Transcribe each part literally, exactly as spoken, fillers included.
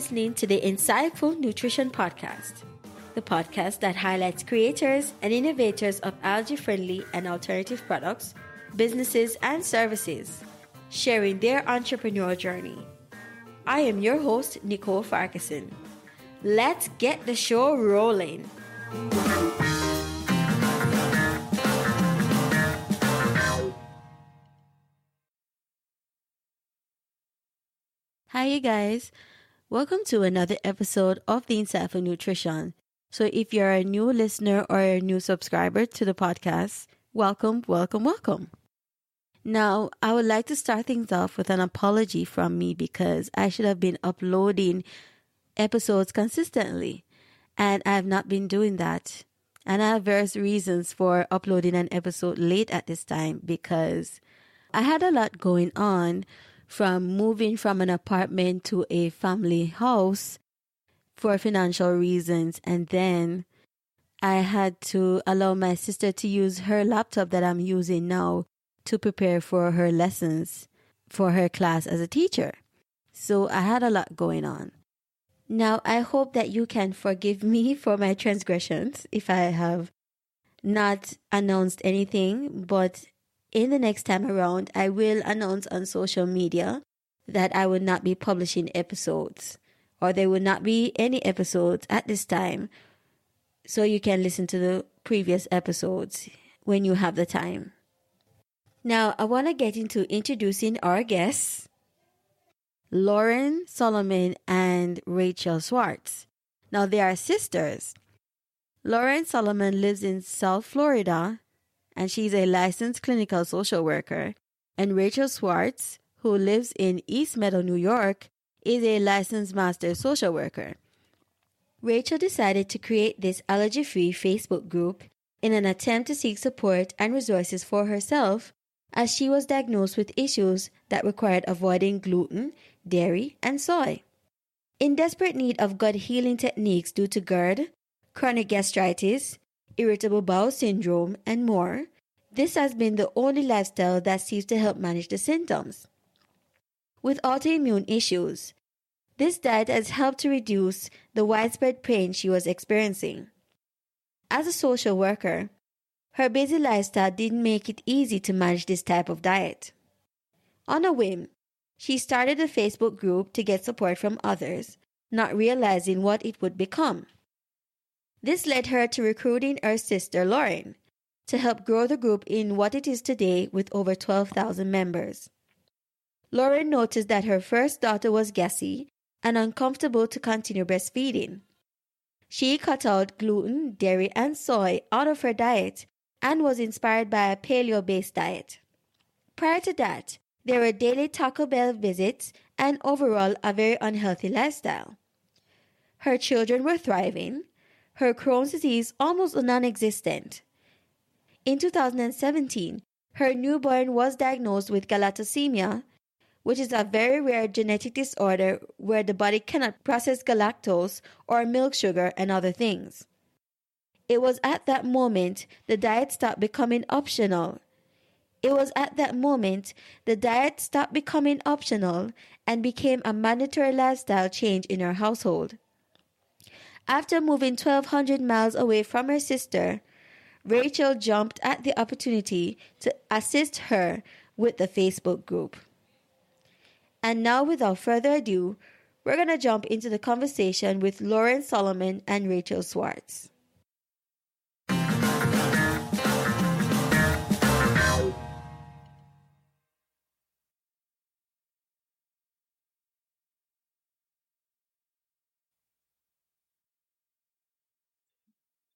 listening to the Insightful Nutrition Podcast, the podcast that highlights creators and innovators of algae-friendly and alternative products, businesses, and services, sharing their entrepreneurial journey. I am your host, Nicole Farquharson. Let's get the show rolling. Hi, you guys. Welcome to another episode of the Insightful Nutrition. So if you're a new listener or a new subscriber to the podcast, welcome, welcome, welcome. Now, I would like to start things off with an apology from me because I should have been uploading episodes consistently, and I have not been doing that. And I have various reasons for uploading an episode late at this time because I had a lot going on, from moving from an apartment to a family house for financial reasons. And then I had to allow my sister to use her laptop that I'm using now to prepare for her lessons for her class as a teacher. So I had a lot going on. Now, I hope that you can forgive me for my transgressions if I have not announced anything, but in the next time around, I will announce on social media that I will not be publishing episodes, or there will not be any episodes at this time, so you can listen to the previous episodes when you have the time. Now, I want to get into introducing our guests, Lauren Solomon and Rachel Swartz. Now, they are sisters. Lauren Solomon lives in South Florida, and she's a licensed clinical social worker. And Rachel Swartz, who lives in East Meadow, New York, is a licensed master social worker. Rachel decided to create this allergy-free Facebook group in an attempt to seek support and resources for herself, as she was diagnosed with issues that required avoiding gluten, dairy, and soy. In desperate need of gut healing techniques due to GERD, chronic gastritis, irritable bowel syndrome, and more, this has been the only lifestyle that seems to help manage the symptoms. With autoimmune issues, this diet has helped to reduce the widespread pain she was experiencing. As a social worker, her busy lifestyle didn't make it easy to manage this type of diet. On a whim, she started a Facebook group to get support from others, not realizing what it would become. This led her to recruiting her sister Lauren to help grow the group in what it is today with over twelve thousand members. Lauren noticed that her first daughter was gassy and uncomfortable to continue breastfeeding. She cut out gluten, dairy, and soy out of her diet and was inspired by a paleo-based diet. Prior to that, there were daily Taco Bell visits and overall a very unhealthy lifestyle. Her children were thriving, her Crohn's disease almost non-existent. In two thousand seventeen, her newborn was diagnosed with galactosemia, which is a very rare genetic disorder where the body cannot process galactose or milk sugar and other things. It was at that moment the diet stopped becoming optional. It was at that moment the diet stopped becoming optional and became a mandatory lifestyle change in her household. After moving twelve hundred miles away from her sister, Rachel jumped at the opportunity to assist her with the Facebook group. And now, without further ado, we're going to jump into the conversation with Lauren Solomon and Rachel Swartz.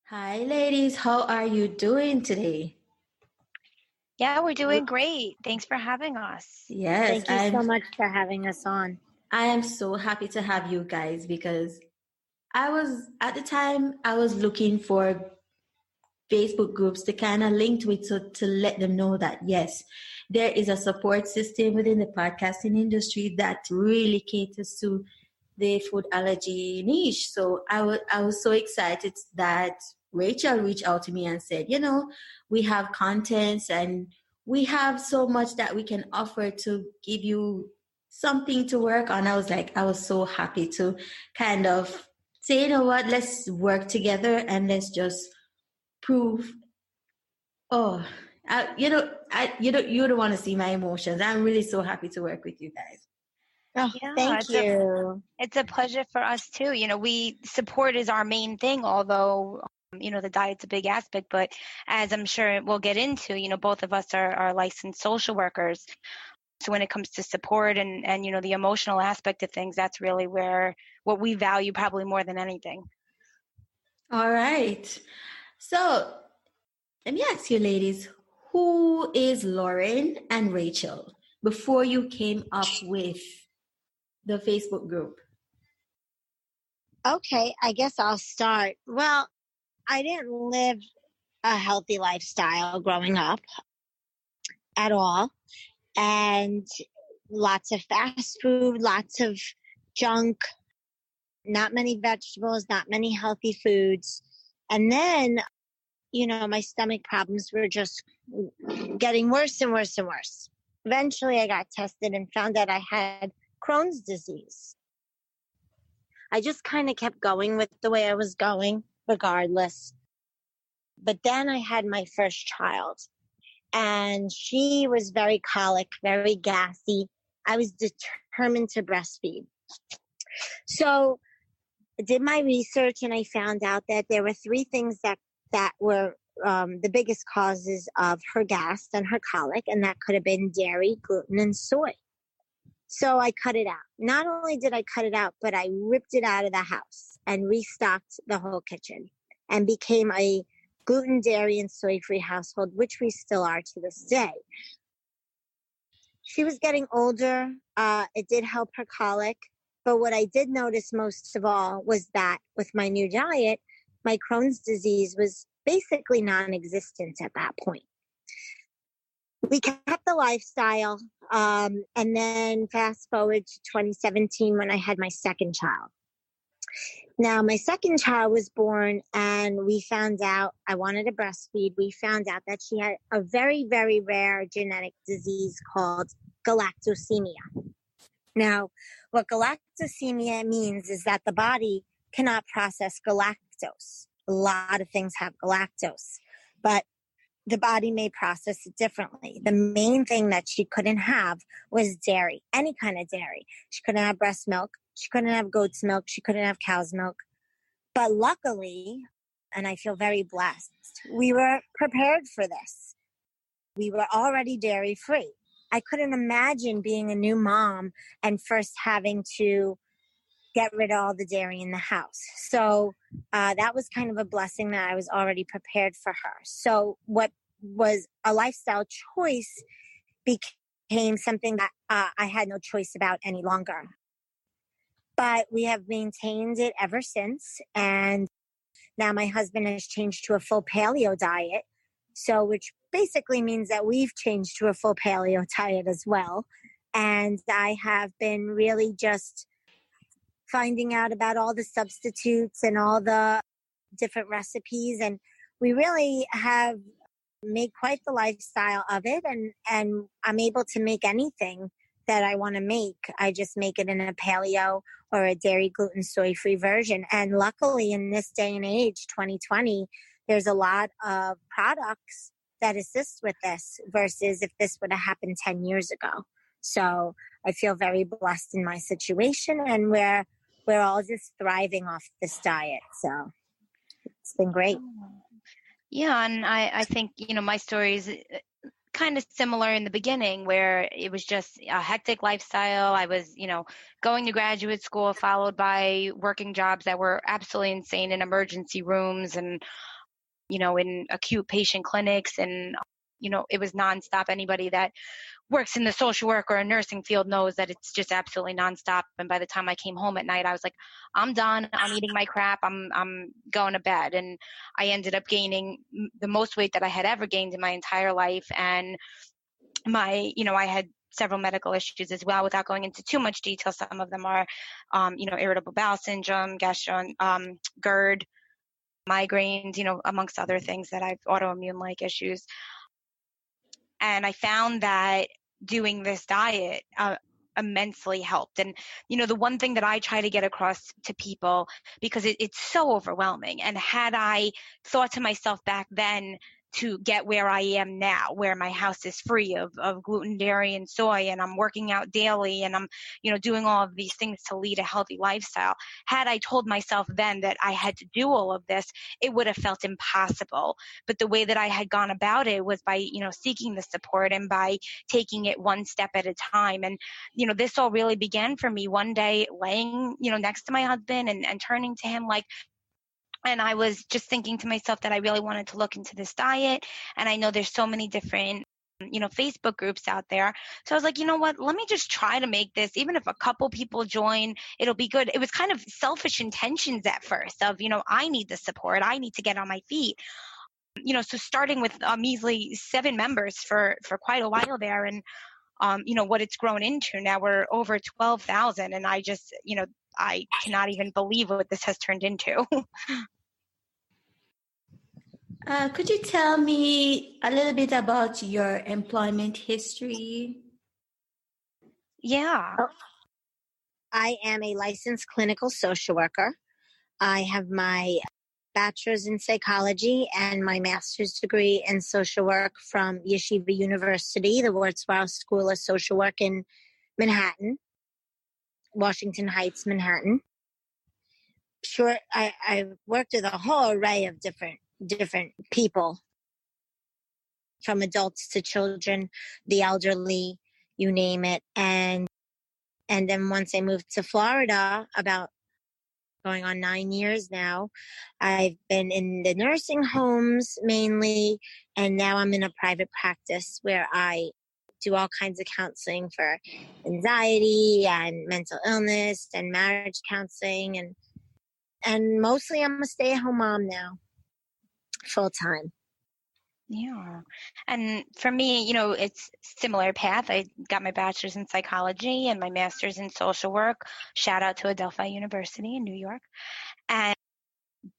Hi, ladies. How are you doing today? Yeah, we're doing great. Thanks for having us. Yes. Thank you I'm, so much for having us on. I am so happy to have you guys because I was, at the time, I was looking for Facebook groups to kind of link with so to let them know that, yes, there is a support system within the podcasting industry that really caters to the food allergy niche. So I, w- I was so excited that Rachel reached out to me and said, you know, we have contents and we have so much that we can offer to give you something to work on. I was like, I was so happy to kind of say, you know what, let's work together and let's just prove, oh, I, you know, I, you don't, you don't want to see my emotions. I'm really so happy to work with you guys. Oh, yeah, thank it's you. A, it's a pleasure for us too. You know, we support is our main thing, although, um, you know, the diet's a big aspect, but as I'm sure we'll get into, you know, both of us are, are licensed social workers. So when it comes to support and, and, you know, the emotional aspect of things, that's really where, what we value probably more than anything. All right. So let me ask you ladies, who is Lauren and Rachel before you came up with the Facebook group? Okay, I guess I'll start. Well, I didn't live a healthy lifestyle growing up at all. And lots of fast food, lots of junk, not many vegetables, not many healthy foods. And then, you know, my stomach problems were just getting worse and worse and worse. Eventually, I got tested and found that I had Crohn's disease. I just kind of kept going with the way I was going, regardless. But then I had my first child, and she was very colic, very gassy. I was determined to breastfeed. So I did my research, and I found out that there were three things that, that were um, the biggest causes of her gas and her colic, and that could have been dairy, gluten, and soy. So I cut it out. Not only did I cut it out, but I ripped it out of the house and restocked the whole kitchen and became a gluten, dairy, and soy-free household, which we still are to this day. She was getting older. Uh, it did help her colic. But what I did notice most of all was that with my new diet, my Crohn's disease was basically non-existent at that point. We kept the lifestyle, um, and then fast forward to twenty seventeen when I had my second child. Now, my second child was born, and we found out I wanted to breastfeed. We found out that she had a very, very rare genetic disease called galactosemia. Now, what galactosemia means is that the body cannot process galactose. A lot of things have galactose, but the body may process it differently. The main thing that she couldn't have was dairy, any kind of dairy. She couldn't have breast milk. She couldn't have goat's milk. She couldn't have cow's milk. But luckily, and I feel very blessed, we were prepared for this. We were already dairy free. I couldn't imagine being a new mom and first having to get rid of all the dairy in the house. So uh, that was kind of a blessing that I was already prepared for her. So what was a lifestyle choice became something that uh, I had no choice about any longer. But we have maintained it ever since. And now my husband has changed to a full paleo diet. So which basically means that we've changed to a full paleo diet as well. And I have been really just finding out about all the substitutes and all the different recipes. And we really have made quite the lifestyle of it. And, and I'm able to make anything that I want to make. I just make it in a paleo or a dairy, gluten, soy-free version. And luckily in this day and age, twenty twenty, there's a lot of products that assist with this versus if this would have happened ten years ago. So I feel very blessed in my situation, and we're, we're all just thriving off this diet. So it's been great. Yeah. And I, I think, you know, my story is kind of similar in the beginning where it was just a hectic lifestyle. I was, you know, going to graduate school followed by working jobs that were absolutely insane in emergency rooms and, you know, in acute patient clinics. And, you know, it was nonstop. Anybody that works in the social work or a nursing field knows that it's just absolutely nonstop. And by the time I came home at night, I was like, I'm done. I'm eating my crap. I'm I'm going to bed. And I ended up gaining the most weight that I had ever gained in my entire life. And my, you know, I had several medical issues as well. Without going into too much detail, some of them are, um, you know, irritable bowel syndrome, gastro, um, GERD, migraines, you know, amongst other things that I've autoimmune-like issues. And I found that doing this diet, uh, immensely helped. And, you know, the one thing that I try to get across to people, because it, it's so overwhelming. And had I thought to myself back then to get where I am now, where my house is free of, of gluten, dairy, and soy, and I'm working out daily, and I'm, you know, doing all of these things to lead a healthy lifestyle. Had I told myself then that I had to do all of this, it would have felt impossible. But the way that I had gone about it was by, you know, seeking the support and by taking it one step at a time. And, you know, this all really began for me one day laying, you know, next to my husband and, and turning to him like, and I was just thinking to myself that I really wanted to look into this diet. And I know there's so many different, you know, Facebook groups out there. So I was like, you know what, let me just try to make this, even if a couple people join, it'll be good. It was kind of selfish intentions at first of, you know, I need the support. I need to get on my feet. You know, so starting with a measly seven members for, for quite a while there. And, um, you know, what it's grown into now, we're over twelve thousand. And I just, you know, I cannot even believe what this has turned into. Uh, could you tell me a little bit about your employment history? Yeah. I am a licensed clinical social worker. I have my bachelor's in psychology and my master's degree in social work from Yeshiva University, the Wurzweiler School of Social Work in Manhattan, Washington Heights, Manhattan. Sure, I, I've worked with a whole array of different different people, from adults to children, the elderly, you name it. And and then once I moved to Florida, about going on nine years now, I've been in the nursing homes mainly, and now I'm in a private practice where I do all kinds of counseling for anxiety and mental illness and marriage counseling, and and mostly I'm a stay-at-home mom now. Full time. Yeah. And for me, you know, it's similar path. I got my bachelor's in psychology and my master's in social work. Shout out to Adelphi University in New York. And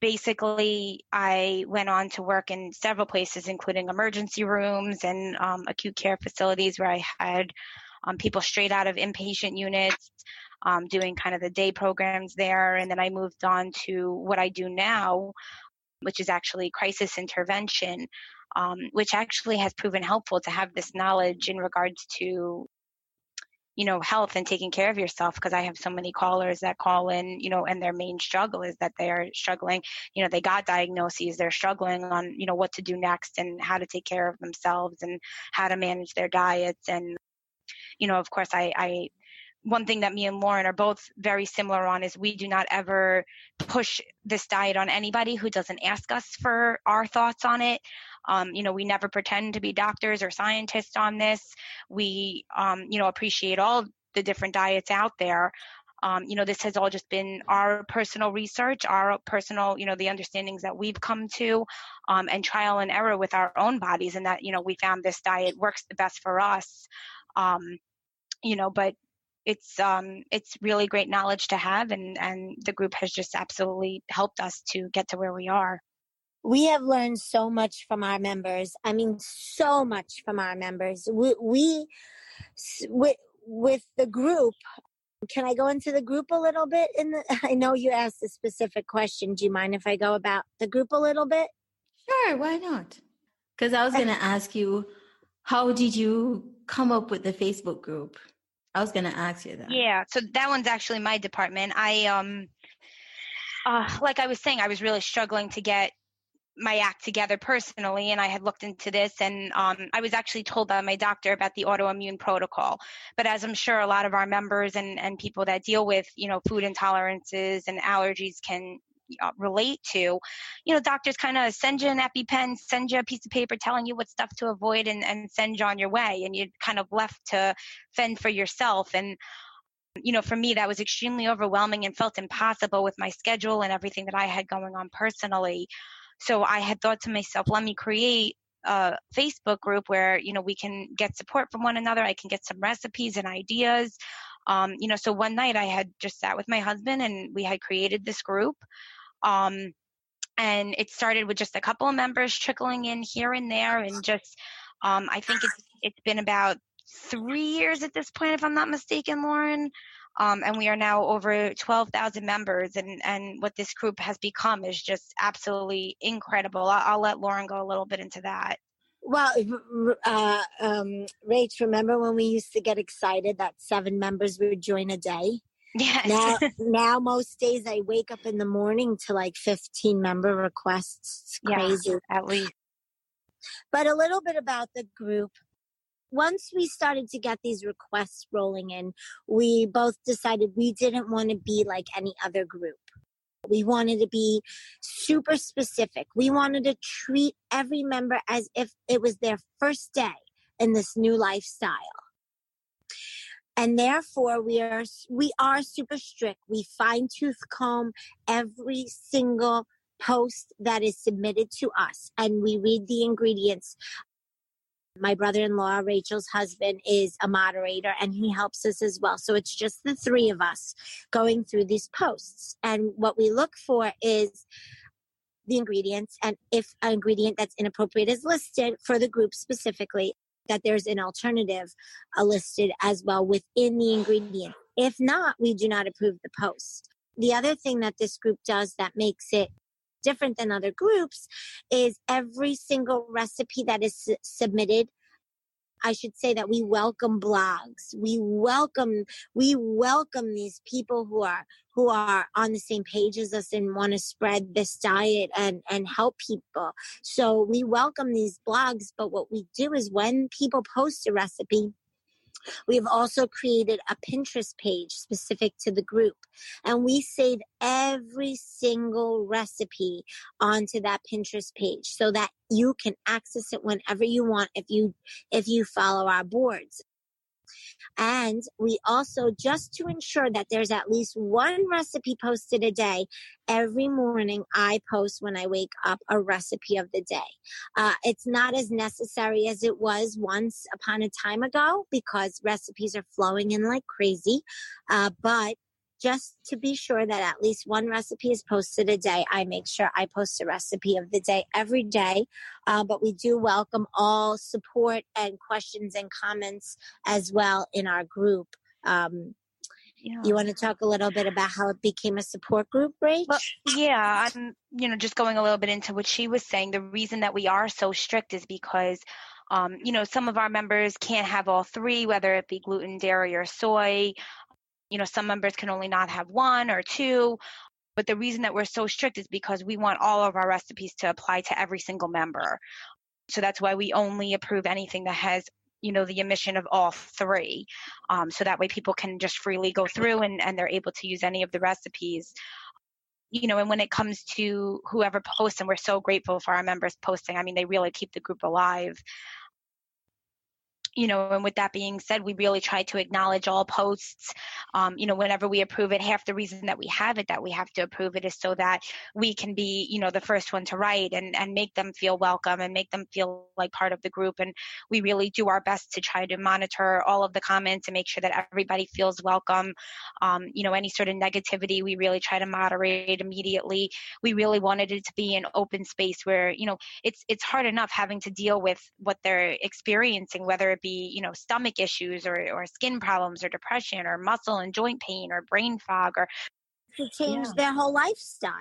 basically, I went on to work in several places, including emergency rooms and um, acute care facilities where I had um, people straight out of inpatient units, um, doing kind of the day programs there. And then I moved on to what I do now, which is actually crisis intervention, um, which actually has proven helpful to have this knowledge in regards to, you know, health and taking care of yourself, because I have so many callers that call in, you know, and their main struggle is that they are struggling, you know, they got diagnoses, they're struggling on, you know, what to do next and how to take care of themselves and how to manage their diets. And, you know, of course, I, I one thing that me and Lauren are both very similar on is we do not ever push this diet on anybody who doesn't ask us for our thoughts on it. Um, you know, we never pretend to be doctors or scientists on this. We, um, you know, appreciate all the different diets out there. Um, you know, this has all just been our personal research, our personal, you know, the understandings that we've come to, um, and trial and error with our own bodies, and that, you know, we found this diet works the best for us. Um, you know, but It's um it's really great knowledge to have, and, and the group has just absolutely helped us to get to where we are. We have learned so much from our members. I mean, so much from our members. We, we with, with the group, can I go into the group a little bit? In the, I know you asked a specific question. Do you mind if I go about the group a little bit? Sure, why not? Because I was going to ask you, how did you come up with the Facebook group? I was going to ask you that. Yeah. So that one's actually my department. I, um, uh, like I was saying, I was really struggling to get my act together personally. And I had looked into this, and um, I was actually told by my doctor about the autoimmune protocol. But as I'm sure a lot of our members and, and people that deal with, you know, food intolerances and allergies can relate to, you know, doctors kind of send you an EpiPen, send you a piece of paper telling you what stuff to avoid, and, and send you on your way. And you're kind of left to fend for yourself. And, you know, for me, that was extremely overwhelming and felt impossible with my schedule and everything that I had going on personally. So I had thought to myself, let me create a Facebook group where, you know, we can get support from one another. I can get some recipes and ideas. Um, you know, so one night I had just sat with my husband, and we had created this group. Um, and it started with just a couple of members trickling in here and there. And just, um, I think it's, it's been about three years at this point, if I'm not mistaken, Lauren. Um, and we are now over twelve thousand members, and, and what this group has become is just absolutely incredible. I'll, I'll let Lauren go a little bit into that. Well, uh, um, Rach, remember when we used to get excited that seven members would join a day? Yes. Now, now most days I wake up in the morning to like fifteen member requests. It's crazy. Yes, at least. But a little bit about the group. Once we started to get these requests rolling in, we both decided we didn't want to be like any other group. We wanted to be super specific. We wanted to treat every member as if it was their first day in this new lifestyle. And therefore, we are we are super strict. We fine-tooth comb every single post that is submitted to us, and we read the ingredients. My brother-in-law, Rachel's husband, is a moderator, and he helps us as well. So it's just the three of us going through these posts. And what we look for is the ingredients, and if an ingredient that's inappropriate is listed for the group specifically, that there's an alternative listed as well within the ingredient. If not, we do not approve the post. The other thing that this group does that makes it different than other groups is every single recipe that is su- submitted. I should say that we welcome blogs. We welcome, we welcome these people who are, who are on the same page as us and want to spread this diet and, and help people. So we welcome these blogs, but what we do is when people post a recipe, we've also created a Pinterest page specific to the group, and we save every single recipe onto that Pinterest page so that you can access it whenever you want if you if you follow our boards. And we also, just to ensure that there's at least one recipe posted a day, every morning I post when I wake up a recipe of the day. Uh, it's not as necessary as it was once upon a time ago because recipes are flowing in like crazy. Uh, but just to be sure that at least one recipe is posted a day, I make sure I post a recipe of the day every day. Uh, but we do welcome all support and questions and comments as well in our group. Um, yeah. You want to talk a little bit about how it became a support group, Rach? Well, yeah, I'm, you know, just going a little bit into what she was saying. The reason that we are so strict is because um, you know, some of our members can't have all three, whether it be gluten, dairy, or soy. You know, some members can only not have one or two, but the reason that we're so strict is because we want all of our recipes to apply to every single member. So that's why we only approve anything that has, you know, the omission of all three. Um, so that way people can just freely go through and, and they're able to use any of the recipes. You know, and when it comes to whoever posts, and we're so grateful for our members posting, I mean, they really keep the group alive. You know, and with that being said, we really try to acknowledge all posts. Um, you know, whenever we approve it, half the reason that we have it, that we have to approve it is so that we can be, you know, the first one to write and, and make them feel welcome and make them feel like part of the group. And we really do our best to try to monitor all of the comments and make sure that everybody feels welcome. Um, you know, any sort of negativity, we really try to moderate immediately. We really wanted it to be an open space where, you know, it's, it's hard enough having to deal with what they're experiencing, whether it be Be, you know, stomach issues or, or skin problems or depression or muscle and joint pain or brain fog or to change yeah. their whole lifestyle.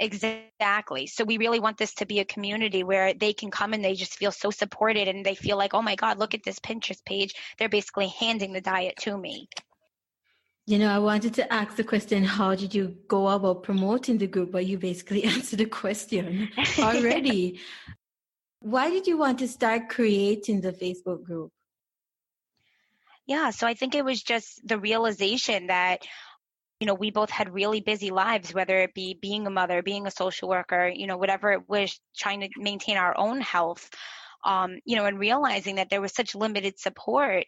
Exactly. So we really want this to be a community where they can come and they just feel so supported and they feel like, oh my God, look at this Pinterest page. They're basically handing the diet to me. You know, I wanted to ask the question, how did you go about promoting the group? But you basically answered the question already. Why did you want to start creating the Facebook group? Yeah, so I think it was just the realization that, you know, we both had really busy lives, whether it be being a mother, being a social worker, you know, whatever it was, trying to maintain our own health, um, you know, and realizing that there was such limited support.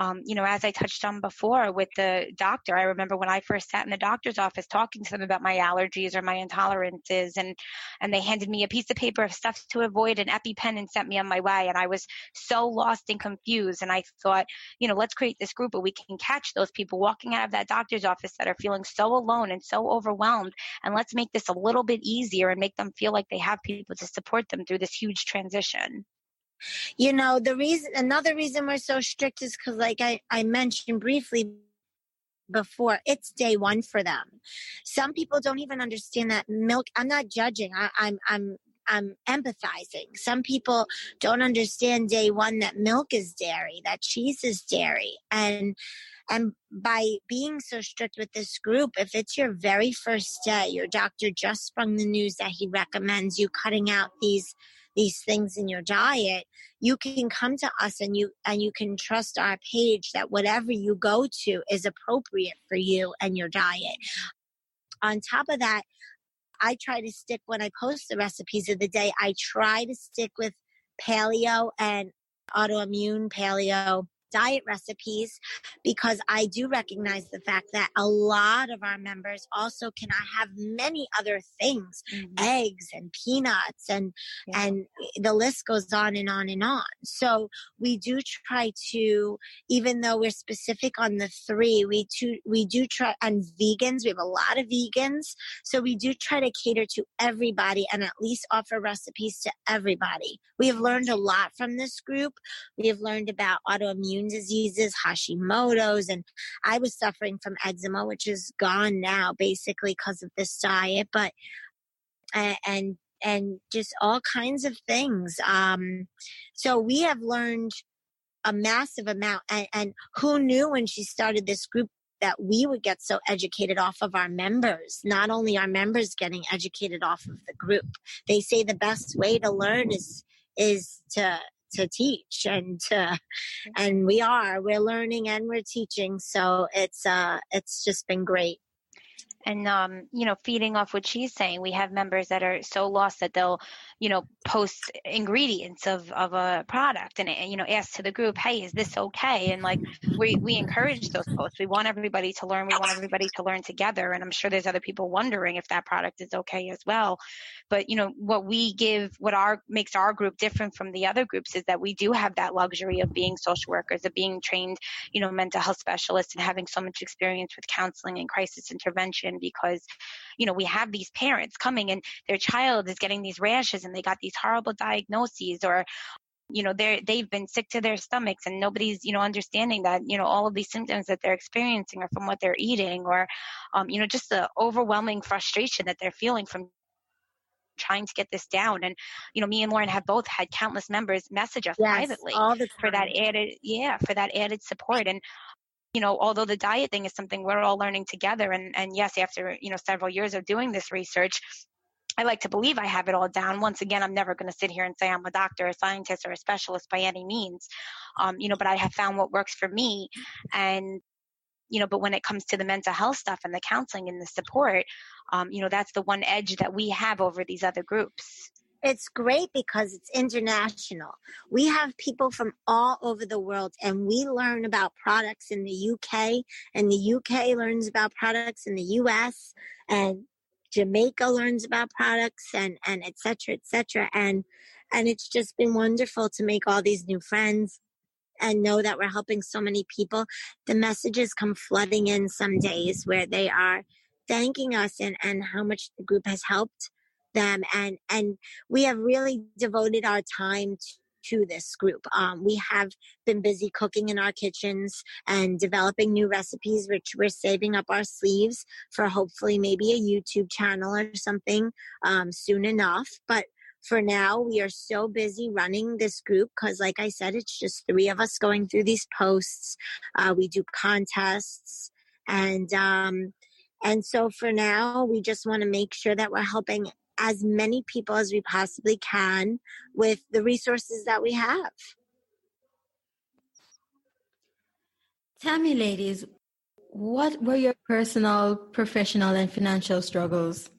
Um, you know, as I touched on before with the doctor, I remember when I first sat in the doctor's office talking to them about my allergies or my intolerances, and, and they handed me a piece of paper of stuff to avoid, an EpiPen, and sent me on my way. And I was so lost and confused. And I thought, you know, let's create this group where we can catch those people walking out of that doctor's office that are feeling so alone and so overwhelmed. And let's make this a little bit easier and make them feel like they have people to support them through this huge transition. You know, the reason, another reason we're so strict is because, like I, I mentioned briefly before, it's day one for them. Some people don't even understand that milk. I'm not judging. I, I'm, I'm, I'm empathizing. Some people don't understand day one that milk is dairy, that cheese is dairy. And, and by being so strict with this group, if it's your very first day, your doctor just sprung the news that he recommends you cutting out these these things in your diet, you can come to us and you and you can trust our page that whatever you go to is appropriate for you and your diet. On top of that, I try to stick, when I post the recipes of the day, I try to stick with paleo and autoimmune paleo diet recipes, because I do recognize the fact that a lot of our members also cannot have many other things, mm-hmm. eggs and peanuts and, yeah. and the list goes on and on and on. So we do try to, even though we're specific on the three, we do, we do try, and vegans, we have a lot of vegans. So we do try to cater to everybody and at least offer recipes to everybody. We have learned a lot from this group. We have learned about autoimmune diseases, Hashimoto's, and I was suffering from eczema, which is gone now basically because of this diet, but uh, and and just all kinds of things. Um, so we have learned a massive amount, and, and who knew when she started this group that we would get so educated off of our members. Not only are members getting educated off of the group, they say the best way to learn is is to to teach, and to, and we are, we're learning and we're teaching. So it's, uh, it's just been great. And, um, you know, feeding off what she's saying, we have members that are so lost that they'll, you know, post ingredients of, of a product and, you know, ask to the group, hey, is this okay? And like, we, we encourage those posts. We want everybody to learn. We want everybody to learn together. And I'm sure there's other people wondering if that product is okay as well. But, you know, what we give, what our makes our group different from the other groups is that we do have that luxury of being social workers, of being trained, you know, mental health specialists, and having so much experience with counseling and crisis intervention. Because, you know, we have these parents coming and their child is getting these rashes and they got these horrible diagnoses, or, you know, they're, they've been sick to their stomachs and nobody's, you know, understanding that, you know, all of these symptoms that they're experiencing are from what they're eating, or, um, you know, just the overwhelming frustration that they're feeling from trying to get this down. And, you know, me and Lauren have both had countless members message us yes, privately all the time. for that added, yeah, for that added support. And, you know, although the diet thing is something we're all learning together, and, and yes, after, you know, several years of doing this research, I like to believe I have it all down. Once again, I'm never going to sit here and say I'm a doctor, a scientist, or a specialist by any means, um, you know, but I have found what works for me. And, you know, but when it comes to the mental health stuff and the counseling and the support, um, you know, that's the one edge that we have over these other groups. It's great because it's international. We have people from all over the world, and we learn about products in the U K, and the U K learns about products in the U S, and Jamaica learns about products, and, and et cetera, et cetera. And, and it's just been wonderful to make all these new friends and know that we're helping so many people. The messages come flooding in some days where they are thanking us and, and how much the group has helped them, and and we have really devoted our time to, to this group. Um, we have been busy cooking in our kitchens and developing new recipes, which we're saving up our sleeves for, hopefully maybe a YouTube channel or something um, soon enough. But for now, we are so busy running this group because, like I said, it's just three of us going through these posts. Uh, we do contests, and um, and so for now, we just want to make sure that we're helping as many people as we possibly can with the resources that we have. Tell me, ladies, what were your personal, professional, and financial struggles?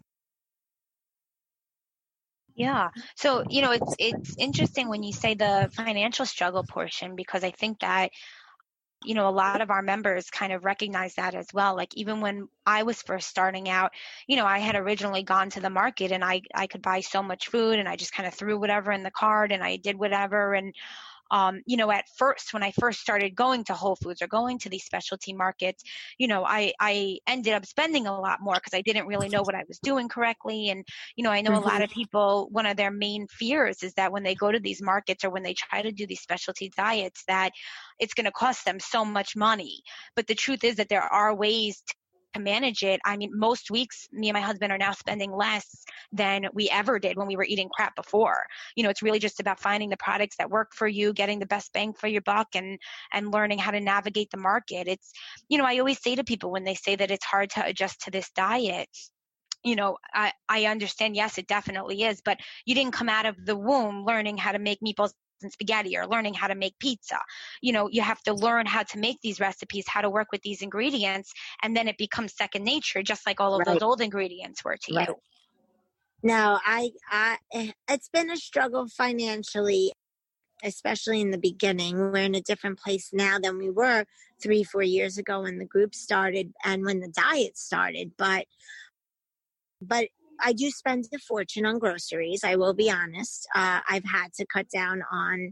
Yeah. So, you know, it's it's interesting when you say the financial struggle portion, because I think that, you know, a lot of our members kind of recognize that as well. Like, even when I was first starting out, you know, I had originally gone to the market and I, I could buy so much food, and I just kind of threw whatever in the cart and I did whatever. And, Um, you know, at first, when I first started going to Whole Foods or going to these specialty markets, you know, I, I ended up spending a lot more because I didn't really know what I was doing correctly. And, you know, I know mm-hmm. a lot of people, one of their main fears is that when they go to these markets or when they try to do these specialty diets, that it's going to cost them so much money. But the truth is that there are ways to to manage it. I mean, most weeks, me and my husband are now spending less than we ever did when we were eating crap before. You know, it's really just about finding the products that work for you, getting the best bang for your buck, and and learning how to navigate the market. It's, you know, I always say to people when they say that it's hard to adjust to this diet, you know, I, I understand, yes, it definitely is, but you didn't come out of the womb learning how to make meatballs and spaghetti or learning how to make pizza. You know, you have to learn how to make these recipes, how to work with these ingredients, and then it becomes second nature, just like all of right. those old ingredients were to right. you. No, I, I, it's been a struggle financially, especially in the beginning. We're in a different place now than we were three, four years ago when the group started and when the diet started. But, but I do spend a fortune on groceries. I will be honest. Uh, I've had to cut down on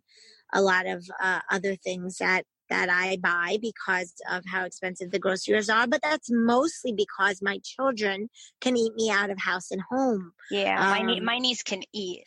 a lot of uh, other things that, that I buy because of how expensive the groceries are. But that's mostly because my children can eat me out of house and home. Yeah, um, my, nie- my niece can eat.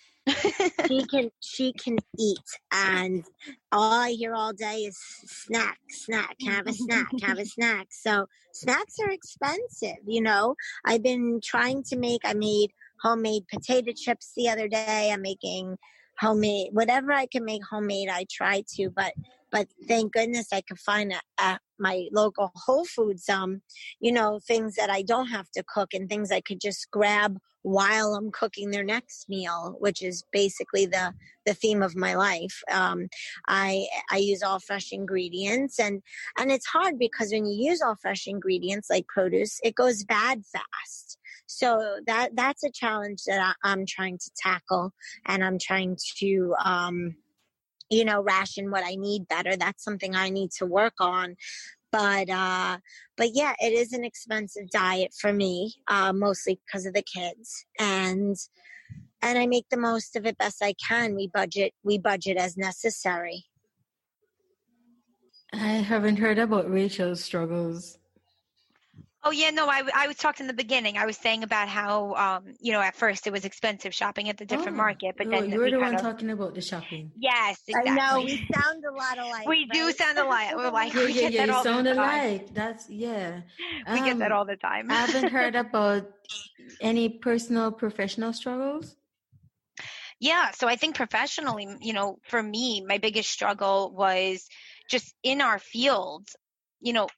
she can she can eat, and all I hear all day is snack, snack, have a snack, have a snack. So snacks are expensive, you know. I've been trying to make, I made homemade potato chips the other day. I'm making homemade, whatever I can make homemade, I try to, but but thank goodness I could find at my local Whole Foods, um, you know, things that I don't have to cook and things I could just grab while I'm cooking their next meal, which is basically the, the theme of my life. Um, I I use all fresh ingredients, and, and it's hard because when you use all fresh ingredients like produce, it goes bad fast. So that that's a challenge that I, I'm trying to tackle, and I'm trying to um, you know, ration what I need better. That's something I need to work on. But, uh, but yeah, it is an expensive diet for me, uh, mostly because of the kids, and, and I make the most of it best I can. We budget, we budget as necessary. I haven't heard about Rachel's struggles. Oh, yeah, no, I, I was talking in the beginning. I was saying about how, um, you know, at first it was expensive shopping at the different oh, market. But then you were the one of, talking about the shopping. Yes, exactly. I know, we sound a lot alike. We right? do sound alike. We're like, yeah, we yeah, get yeah, that all sound the alike. Time. That's, yeah. Um, we get that all the time. I haven't heard about any personal, professional struggles. Yeah, so I think professionally, you know, for me, my biggest struggle was just in our field. You know,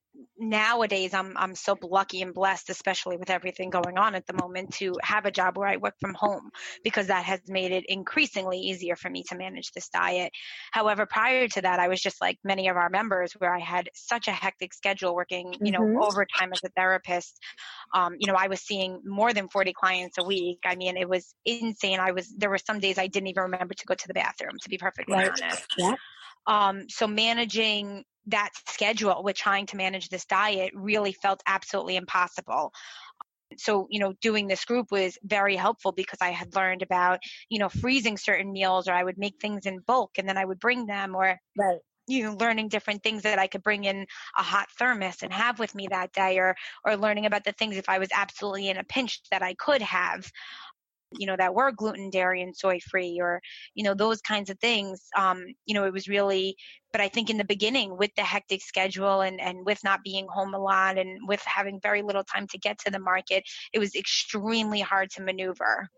nowadays I'm I'm so lucky and blessed, especially with everything going on at the moment, to have a job where I work from home, because that has made it increasingly easier for me to manage this diet. However, prior to that, I was just like many of our members, where I had such a hectic schedule working, you know, mm-hmm. overtime as a therapist. Um, you know, I was seeing more than forty clients a week. I mean, it was insane. I was there were some days I didn't even remember to go to the bathroom, to be perfectly right. honest. Yeah. Um, so managing that schedule with trying to manage this diet really felt absolutely impossible. So, you know, doing this group was very helpful, because I had learned about, you know, freezing certain meals, or I would make things in bulk and then I would bring them, or right. you know, learning different things that I could bring in a hot thermos and have with me that day, or, or learning about the things if I was absolutely in a pinch that I could have, you know, that were gluten, dairy, and soy free, or, you know, those kinds of things. Um, you know, it was really, but I think in the beginning, with the hectic schedule and, and with not being home a lot, and with having very little time to get to the market, it was extremely hard to maneuver.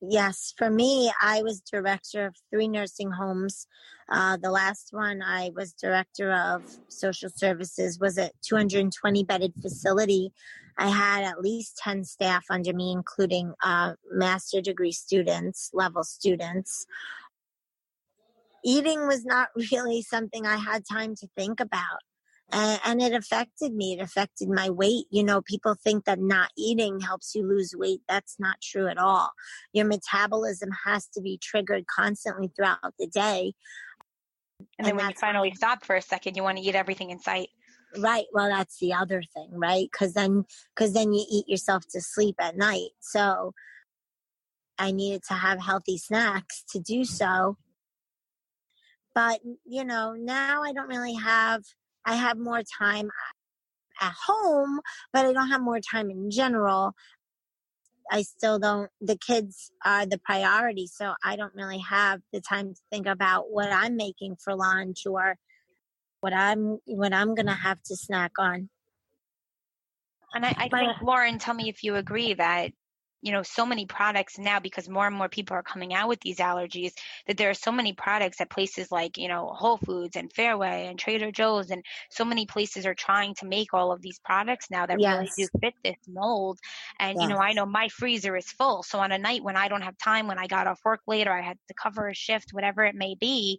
Yes. For me, I was director of three nursing homes. Uh, the last one I was director of social services was a two hundred twenty bedded facility. I had at least ten staff under me, including uh, master degree students, level students. Eating was not really something I had time to think about. And it affected me. It affected my weight. You know, people think that not eating helps you lose weight. That's not true at all. Your metabolism has to be triggered constantly throughout the day. And then and when you finally stop for a second, you want to eat everything in sight. Right. Well, that's the other thing, right? Because then, because then you eat yourself to sleep at night. So I needed to have healthy snacks to do so. But, you know, now I don't really have, I have more time at home, but I don't have more time in general. I still don't, the kids are the priority. So I don't really have the time to think about what I'm making for lunch or what I'm, what I'm going to have to snack on. And I, I think, Lauren, tell me if you agree that, you know, so many products now, because more and more people are coming out with these allergies, that there are so many products at places like, you know, Whole Foods and Fairway and Trader Joe's, and so many places are trying to make all of these products now that yes. really do fit this mold. And, yes. you know, I know my freezer is full. So on a night when I don't have time, when I got off work late or I had to cover a shift, whatever it may be,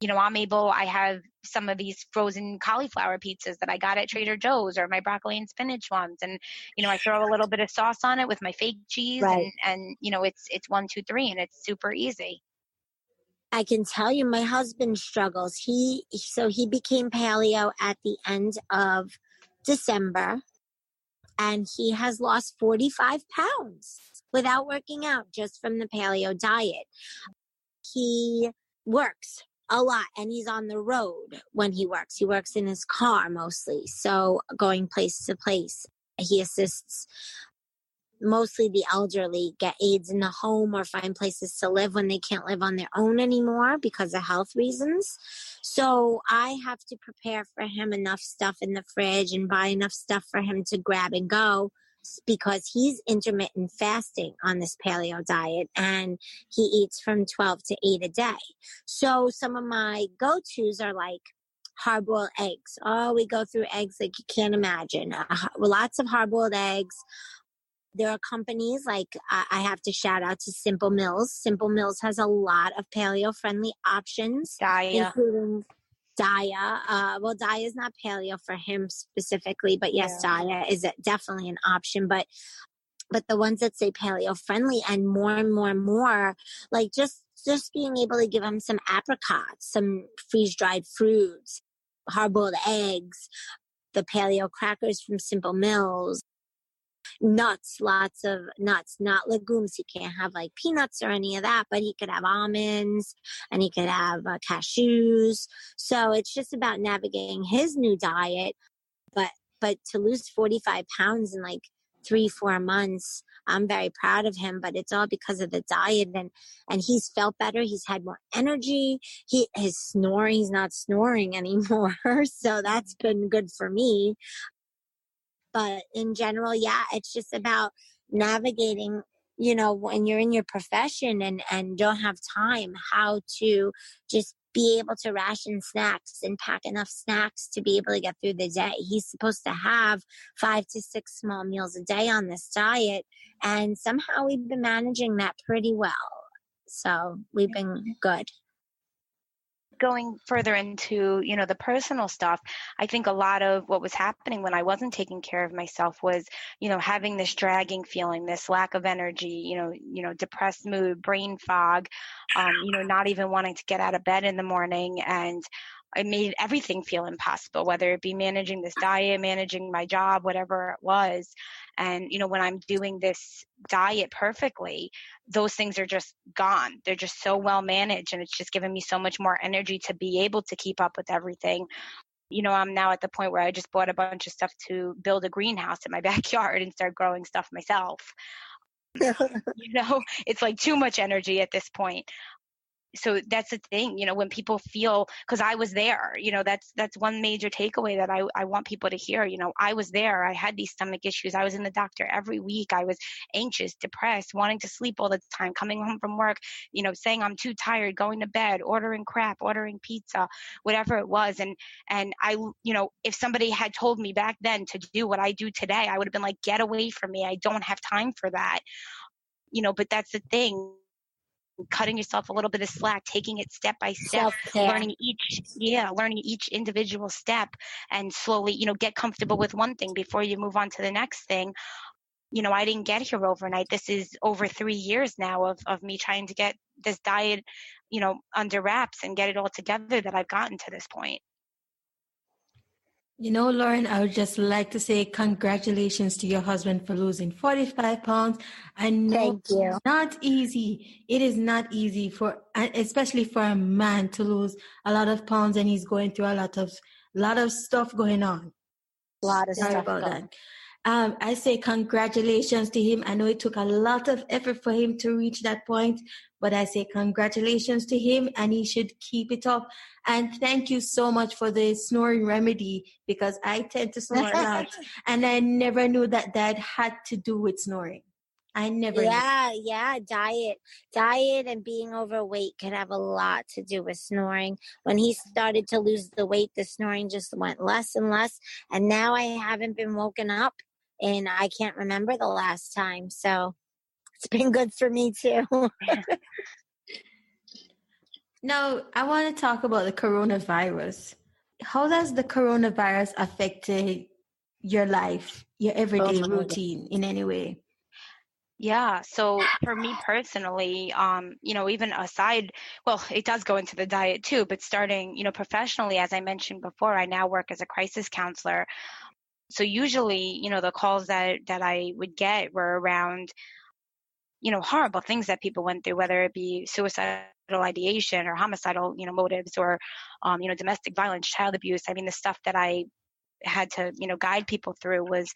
you know, I'm able, I have some of these frozen cauliflower pizzas that I got at Trader Joe's, or my broccoli and spinach ones. And, you know, I throw a little bit of sauce on it with my fake cheese right. and, and, you know, it's, it's one, two, three, and it's super easy. I can tell you my husband struggles. He, so he became paleo at the end of December, and he has lost forty-five pounds without working out just from the paleo diet. He works a lot, and he's on the road when he works. He works in his car mostly, so going place to place. He assists mostly the elderly get aids in the home or find places to live when they can't live on their own anymore because of health reasons. So I have to prepare for him enough stuff in the fridge and buy enough stuff for him to grab and go, because he's intermittent fasting on this paleo diet and he eats from twelve to eight a day. So some of my go-tos are like hard-boiled eggs. Oh, we go through eggs like you can't imagine. Uh, lots of hard-boiled eggs. There are companies like uh, I have to shout out to Simple Mills. Simple Mills has a lot of paleo-friendly options. Daiya. Including Daiya. Uh, well, Daiya is not paleo for him specifically, but yes, yeah. Daiya is definitely an option. But but the ones that say paleo friendly, and more and more and more, like just just being able to give him some apricots, some freeze dried fruits, hard boiled eggs, the paleo crackers from Simple Mills, nuts, lots of nuts, not legumes. He can't have like peanuts or any of that, but he could have almonds and he could have uh, cashews. So it's just about navigating his new diet. But but to lose forty-five pounds in like three, four months, I'm very proud of him, but it's all because of the diet. And, and he's felt better. He's had more energy. He, his snoring, he's not snoring anymore. So that's been good for me. But in general, yeah, it's just about navigating, you know, when you're in your profession and, and don't have time, how to just be able to ration snacks and pack enough snacks to be able to get through the day. He's supposed to have five to six small meals a day on this diet. And somehow we've been managing that pretty well. So we've been good. Going further into, you know, the personal stuff, I think a lot of what was happening when I wasn't taking care of myself was, you know, having this dragging feeling, this lack of energy, you know, you know, depressed mood, brain fog, um, you know, not even wanting to get out of bed in the morning. And it made everything feel impossible, whether it be managing this diet, managing my job, whatever it was. And, you know, when I'm doing this diet perfectly, those things are just gone. They're just so well managed, and it's just given me so much more energy to be able to keep up with everything. You know, I'm now at the point where I just bought a bunch of stuff to build a greenhouse in my backyard and start growing stuff myself. You know, it's like too much energy at this point. So that's the thing, you know, when people feel, because I was there, you know, that's that's one major takeaway that I, I want people to hear. You know, I was there. I had these stomach issues. I was in the doctor every week. I was anxious, depressed, wanting to sleep all the time, coming home from work, you know, saying I'm too tired, going to bed, ordering crap, ordering pizza, whatever it was. And and I, you know, if somebody had told me back then to do what I do today, I would have been like, get away from me. I don't have time for that. You know, but that's the thing. Cutting yourself a little bit of slack, taking it step by step, Self-care. learning each, yeah, learning each individual step, and slowly, you know, get comfortable with one thing before you move on to the next thing. You know, I didn't get here overnight. This is over three years now of, of me trying to get this diet, you know, under wraps and get it all together that I've gotten to this point. You know, Lauren, I would just like to say congratulations to your husband for losing forty-five pounds. I know it's not easy. It is not easy for, especially for a man to lose a lot of pounds, and he's going through a lot of, lot of stuff going on. A lot of Sorry stuff about going. that. Um, I say congratulations to him. I know it took a lot of effort for him to reach that point, but I say congratulations to him, and he should keep it up. And thank you so much for the snoring remedy, because I tend to snore a lot, and I never knew that that had to do with snoring. I never yeah, knew. Yeah, yeah. Diet, diet and being overweight could have a lot to do with snoring. When he started to lose the weight, the snoring just went less and less. And now I haven't been woken up. And I can't remember the last time. So it's been good for me too. Now, I want to talk about the coronavirus. How does the coronavirus affect your life, your everyday routine in any way? Yeah. So for me personally, um, you know, even aside, well, it does go into the diet too, but starting, you know, professionally, as I mentioned before, I now work as a crisis counselor. So usually, you know, the calls that, that I would get were around, you know, horrible things that people went through, whether it be suicidal ideation or homicidal, you know, motives or, um, you know, domestic violence, child abuse. I mean, the stuff that I had to, you know, guide people through was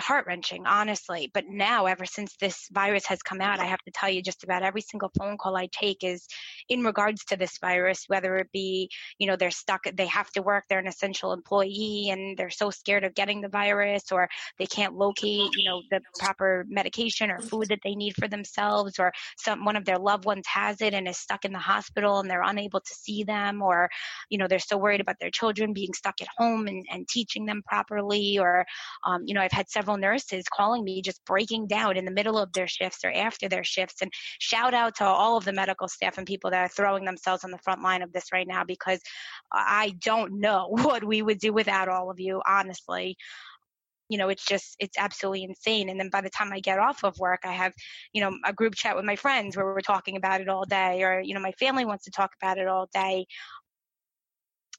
heart-wrenching, honestly. But now, ever since this virus has come out, I have to tell you, just about every single phone call I take is in regards to this virus, whether it be, you know, they're stuck, they have to work, they're an essential employee, and they're so scared of getting the virus, or they can't locate, you know, the proper medication or food that they need for themselves, or some one of their loved ones has it and is stuck in the hospital and they're unable to see them, or, you know, they're so worried about their children being stuck at home and, and teaching them properly, or, um, you know, I've had several nurses calling me just breaking down in the middle of their shifts or after their shifts. And shout out to all of the medical staff and people that are throwing themselves on the front line of this right now, because I don't know what we would do without all of you, honestly. You know, it's just, it's absolutely insane. And then by the time I get off of work, I have, you know, a group chat with my friends where we're talking about it all day, or, you know, my family wants to talk about it all day.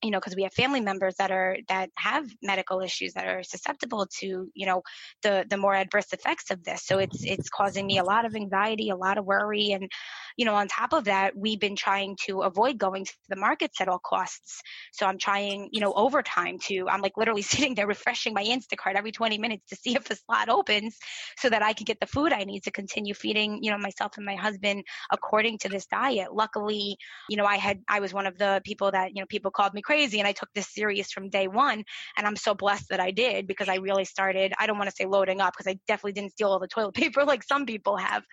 You know, because we have family members that are that have medical issues that are susceptible to, you know, the the more adverse effects of this. So it's it's causing me a lot of anxiety, a lot of worry. And, you know, on top of that, we've been trying to avoid going to the markets at all costs. So I'm trying, you know, overtime to, I'm like literally sitting there refreshing my Instacart every twenty minutes to see if a slot opens so that I can get the food I need to continue feeding, you know, myself and my husband according to this diet. Luckily, you know, I had, I was one of the people that, you know, people called me crazy, and I took this serious from day one, and I'm so blessed that I did, because I really started, I don't want to say loading up, because I definitely didn't steal all the toilet paper like some people have,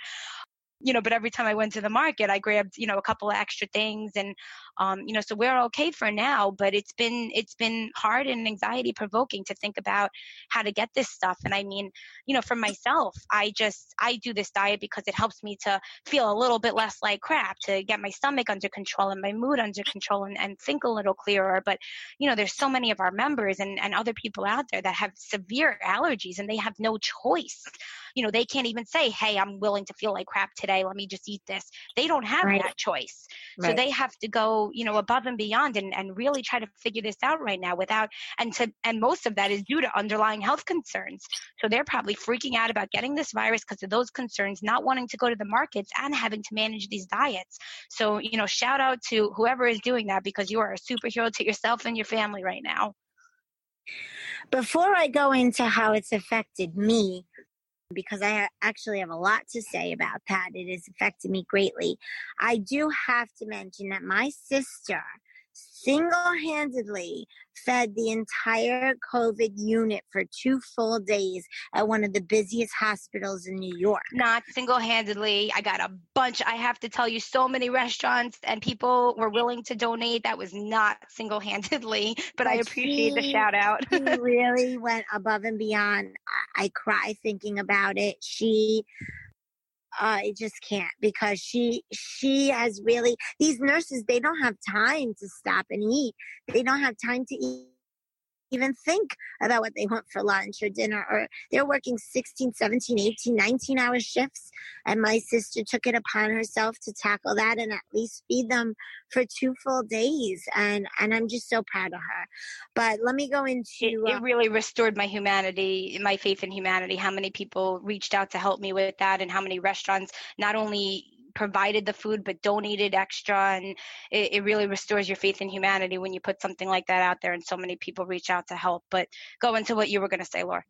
you know, but every time I went to the market, I grabbed, you know, a couple of extra things, and, um, you know, so we're okay for now, but it's been, it's been hard and anxiety provoking to think about how to get this stuff. And I mean, you know, for myself, I just, I do this diet because it helps me to feel a little bit less like crap, to get my stomach under control and my mood under control, and, and think a little clearer. But, you know, there's so many of our members and, and other people out there that have severe allergies, and they have no choice. You know, they can't even say, hey, I'm willing to feel like crap today. Let me just eat this. They don't have right. that choice. Right. So they have to go, you know, above and beyond and, and really try to figure this out right now without, and to, and most of that is due to underlying health concerns. So they're probably freaking out about getting this virus because of those concerns, not wanting to go to the markets and having to manage these diets. So, you know, shout out to whoever is doing that, because you are a superhero to yourself and your family right now. Before I go into how it's affected me, because I actually have a lot to say about that. It has affected me greatly. I do have to mention that my sister single-handedly fed the entire COVID unit for two full days at one of the busiest hospitals in New York. Not single-handedly. I got a bunch. I have to tell you, so many restaurants and people were willing to donate. That was not single-handedly, but, but I appreciate she, the shout out. She really went above and beyond. I, I cry thinking about it. She... Uh, I just can't, because she, she has really, these nurses, they don't have time to stop and eat. They don't have time to eat. even think about what they want for lunch or dinner, or they're working sixteen, seventeen, eighteen, nineteen hour shifts. And my sister took it upon herself to tackle that and at least feed them for two full days. And, and I'm just so proud of her. But let me go into... It, it really restored my humanity, my faith in humanity, how many people reached out to help me with that and how many restaurants not only provided the food, but donated extra. And it, it really restores your faith in humanity when you put something like that out there and so many people reach out to help. But go into what you were going to say, Laura.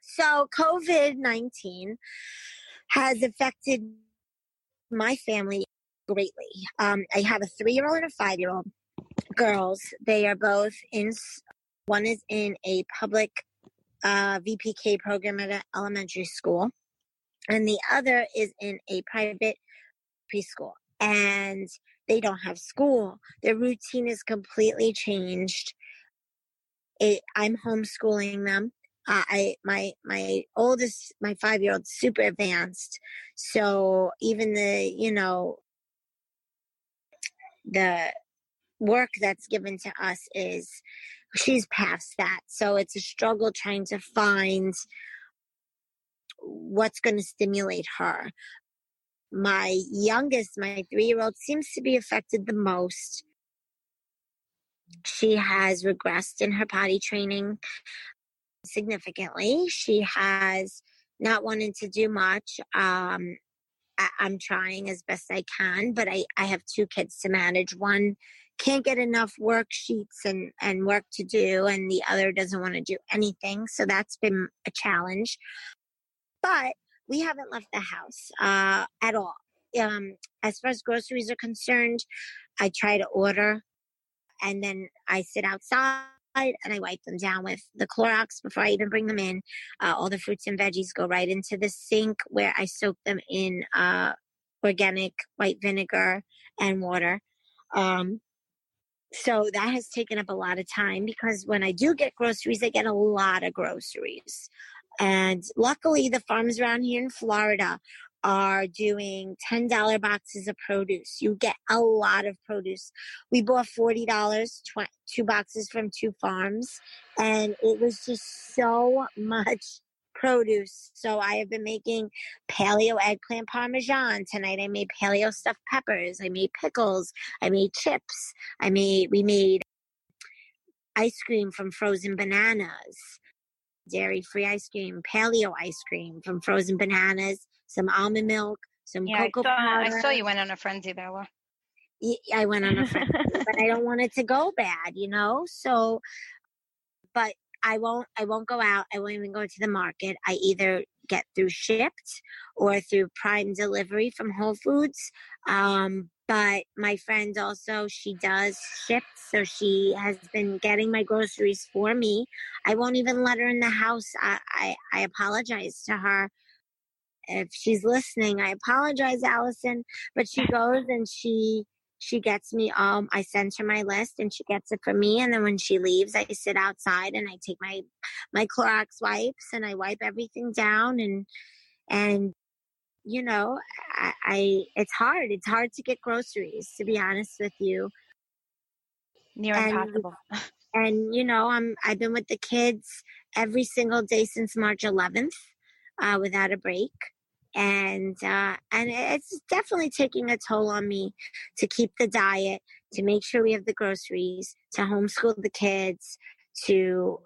So covid nineteen has affected my family greatly. Um, I have a three-year-old and a five-year-old girls. They are both in, one is in a public uh, V P K program at an elementary school, and the other is in a private preschool, and they don't have school. Their routine is completely changed. It, I'm homeschooling them. Uh, I my my oldest, my five-year-old's super advanced, so even the you know the work that's given to us is she's past that. So it's a struggle trying to find what's going to stimulate her. My youngest, my three-year-old, seems to be affected the most. She has regressed in her potty training significantly. She has not wanted to do much. Um, I- I'm trying as best I can, but I, I have two kids to manage. One can't get enough worksheets and, and work to do, and the other doesn't want to do anything. So that's been a challenge. But we haven't left the house uh, at all. Um, as far as groceries are concerned, I try to order and then I sit outside and I wipe them down with the Clorox before I even bring them in. Uh, all the fruits and veggies go right into the sink where I soak them in uh, organic white vinegar and water. Um, so that has taken up a lot of time because when I do get groceries, I get a lot of groceries. And luckily, the farms around here in Florida are doing ten dollars boxes of produce. You get a lot of produce. We bought forty dollars, two boxes from two farms, and it was just so much produce. So I have been making paleo eggplant parmesan. Tonight I made paleo stuffed peppers. I made pickles. I made chips. I made, we made ice cream from frozen bananas. Dairy-free ice cream, paleo ice cream from frozen bananas, some almond milk, some yeah, cocoa I saw, powder. I saw you went on a frenzy there, Laura. I went on a frenzy, but I don't want it to go bad, you know? So, but I won't, I won't go out. I won't even go to the market. I either get through shipped or through Prime delivery from Whole Foods. Um, but my friend also, she does shipped, so she has been getting my groceries for me. I won't even let her in the house. I, I, I apologize to her. If she's listening, I apologize, Allison. But she goes and she she gets me, um, I send her my list and she gets it for me. And then when she leaves, I sit outside and I take my, my Clorox wipes and I wipe everything down and and. You know, I, I it's hard. It's hard to get groceries, to be honest with you. Near and, impossible. And you know, I'm I've been with the kids every single day since March eleventh, uh, without a break, and uh, and it's definitely taking a toll on me to keep the diet, to make sure we have the groceries, to homeschool the kids, to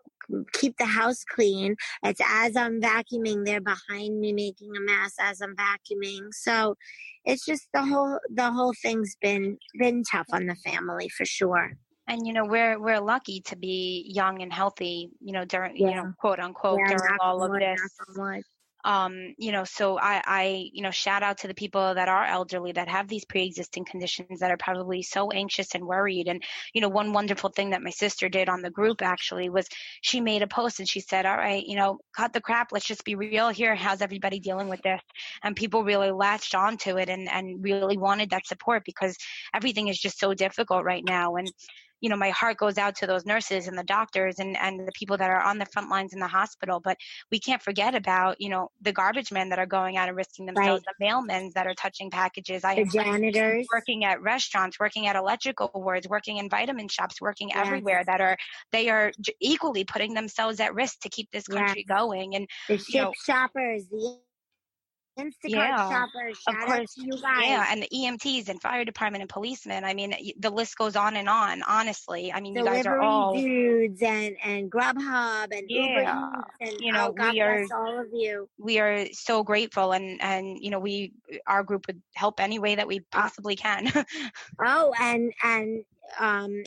keep the house clean. It's as I'm vacuuming, they're behind me making a mess as I'm vacuuming. So it's just the whole the whole thing's been been tough on the family for sure. And you know, we're we're lucky to be young and healthy, you know, during yeah. you know, quote unquote yeah, during all of this. Um, you know, so I, I, you know, shout out to the people that are elderly, that have these pre-existing conditions, that are probably so anxious and worried. And, you know, one wonderful thing that my sister did on the group actually was she made a post and she said, all right, you know, cut the crap. Let's just be real here. How's everybody dealing with this? And people really latched onto it and, and really wanted that support because everything is just so difficult right now. And, you know, my heart goes out to those nurses and the doctors and, and the people that are on the front lines in the hospital. But we can't forget about, you know, the garbage men that are going out and risking themselves, right. The mailmen that are touching packages. I the have janitors. Working at restaurants, working at electrical wards, working in vitamin shops, working yes. everywhere that are, they are equally putting themselves at risk to keep this country yes. going. And the ship you know, shoppers, the Instacart yeah. shoppers, shout out to you guys. Yeah, and the E M Ts and fire department and policemen. I mean, the list goes on and on, honestly. I mean, delivery you guys are all... dudes and, and Grubhub and yeah. Uber Eats and you know, oh, God we bless are, all of you. We are so grateful and, and, you know, we, our group would help any way that we possibly can. oh, and, and, um,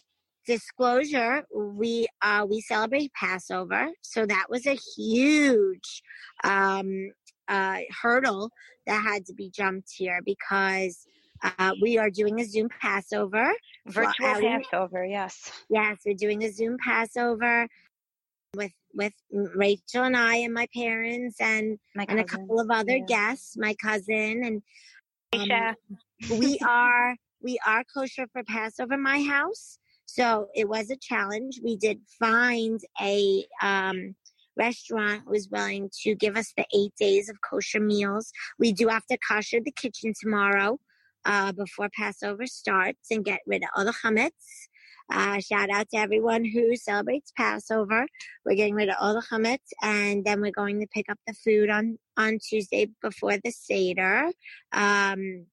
disclosure, we uh we celebrate Passover, so that was a huge um uh hurdle that had to be jumped here because uh we are doing a Zoom Passover. Virtual well, Passover, yes. Yes, we're doing a Zoom Passover with with Rachel and I and my parents and, my and a couple of other yeah. guests, my cousin and um, we are we are kosher for Passover, my house. So it was a challenge. We did find a um, restaurant that was willing to give us the eight days of kosher meals. We do have to kosher the kitchen tomorrow uh, before Passover starts and get rid of all the chametz. Uh, shout out to everyone who celebrates Passover. We're getting rid of all the chametz, and then we're going to pick up the food on, on Tuesday before the Seder. Um,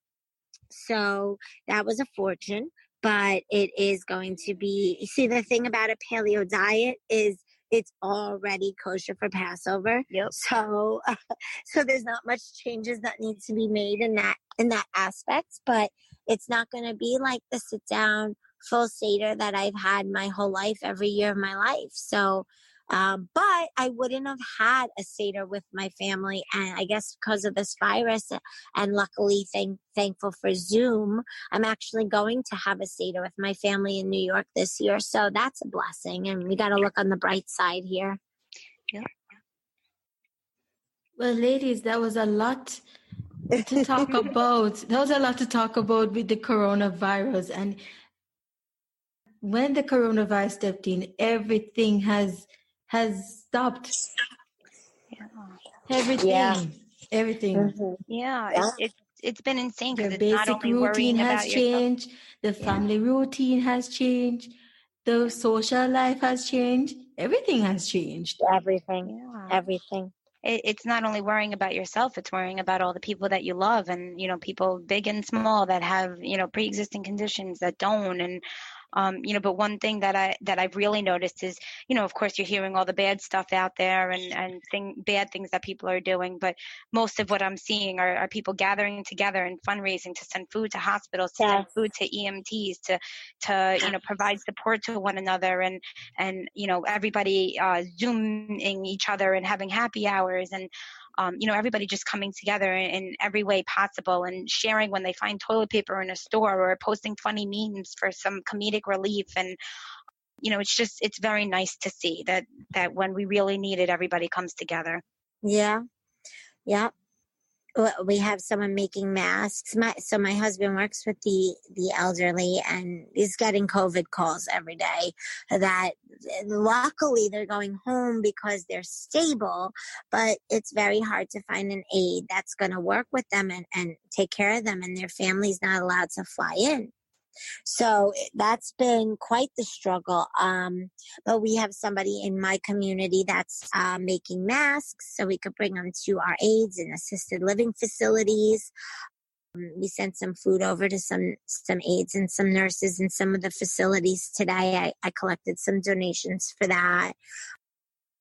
so that was a fortune. But it is going to be, you see, the thing about a paleo diet is it's already kosher for Passover. Yep. So, uh, so there's not much changes that need to be made in that, in that aspect, but it's not going to be like the sit down full Seder that I've had my whole life, every year of my life. So, um, but I wouldn't have had a Seder with my family. And I guess because of this virus and luckily thank, thankful for Zoom, I'm actually going to have a Seder with my family in New York this year. So that's a blessing. And we got to look on the bright side here. Yeah. Well, ladies, that was a lot to talk about. That was a lot to talk about with the coronavirus. And when the coronavirus stepped in, everything has... has stopped yeah. everything, yeah. everything. Mm-hmm. Yeah, yeah. It's, it's, it's been insane because it's not only worrying about yourself. The basic routine has changed, the family yeah. routine has changed, the social life has changed, everything has changed. Everything, yeah. everything. It, it's not only worrying about yourself, it's worrying about all the people that you love and, you know, people big and small that have, you know, pre-existing conditions that don't and, Um, you know, but one thing that I, that I've really noticed is, you know, of course you're hearing all the bad stuff out there and, and thing, bad things that people are doing, but most of what I'm seeing are, are people gathering together and fundraising to send food to hospitals, to yes. send food to E M Ts, to, to, you know, provide support to one another and, and, you know, everybody, uh, Zooming each other and having happy hours and, Um, you know, everybody just coming together in, in every way possible and sharing when they find toilet paper in a store or posting funny memes for some comedic relief. And, you know, it's just, it's very nice to see that, that when we really need it, everybody comes together. Yeah. Yeah. We have someone making masks. My, so my husband works with the, the elderly and he's getting COVID calls every day that luckily they're going home because they're stable, but it's very hard to find an aide that's going to work with them and, and take care of them and their family's not allowed to fly in. So that's been quite the struggle. Um, but we have somebody in my community that's uh, making masks so we could bring them to our aides and assisted living facilities. Um, we sent some food over to some, some aides and some nurses in some of the facilities today. I, I collected some donations for that.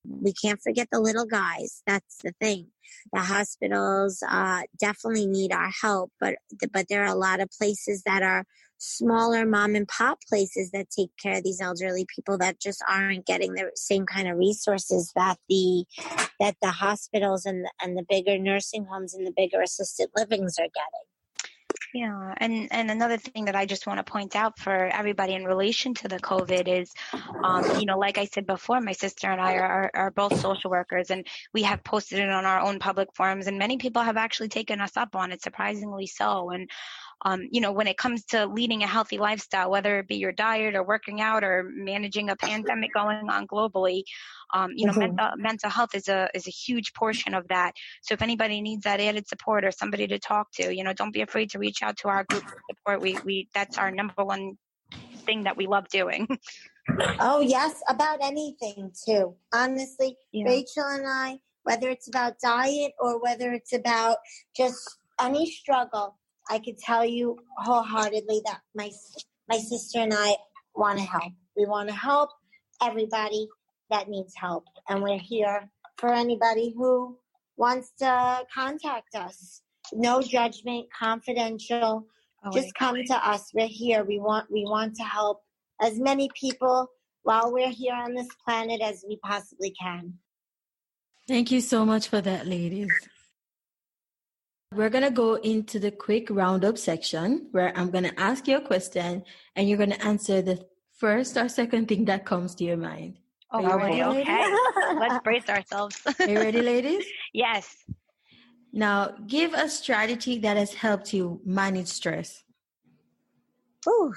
We can't forget the little guys. That's the thing. The hospitals uh, definitely need our help, but but there are a lot of places that are smaller mom and pop places that take care of these elderly people that just aren't getting the same kind of resources that the that the hospitals and the, and the bigger nursing homes and the bigger assisted livings are getting. Yeah. And, and another thing that I just want to point out for everybody in relation to the COVID is, um, you know, like I said before, my sister and I are, are both social workers and we have posted it on our own public forums and many people have actually taken us up on it, surprisingly so. And, um, you know, when it comes to leading a healthy lifestyle, whether it be your diet or working out or managing a pandemic going on globally, um, you know, mm-hmm. mental, mental health is a is a huge portion of that. So if anybody needs that added support or somebody to talk to, you know, don't be afraid to reach out to our group for support. We we that's our number one thing that we love doing. Oh, yes. About anything, too. Honestly, yeah. Rachel and I, whether it's about diet or whether it's about just any struggle, I could tell you wholeheartedly that my my sister and I want to help. We want to help everybody that needs help. And we're here for anybody who wants to contact us. No judgment, confidential. Oh, just come God. to us. We're here. We want we want to help as many people while we're here on this planet as we possibly can. Thank you so much for that, ladies. We're going to go into the quick roundup section where I'm going to ask you a question and you're going to answer the first or second thing that comes to your mind. Oh, Are you ready, okay. Let's brace ourselves. Are you ready, ladies? Yes. Now, give a strategy that has helped you manage stress. Ooh.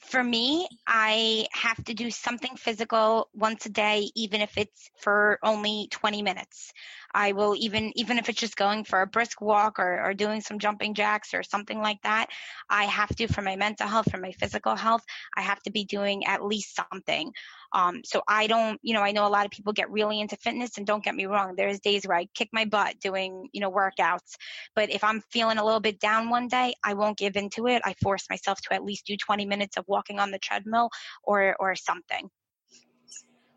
For me, I have to do something physical once a day, even if it's for only twenty minutes. I will even even if it's just going for a brisk walk or, or doing some jumping jacks or something like that. I have to, for my mental health, for my physical health, I have to be doing at least something. Um, so I don't, you know, I know a lot of people get really into fitness, and don't get me wrong, there's days where I kick my butt doing, you know, workouts. But if I'm feeling a little bit down one day, I won't give into it. I force myself to at least do twenty minutes of walking on the treadmill or, or something.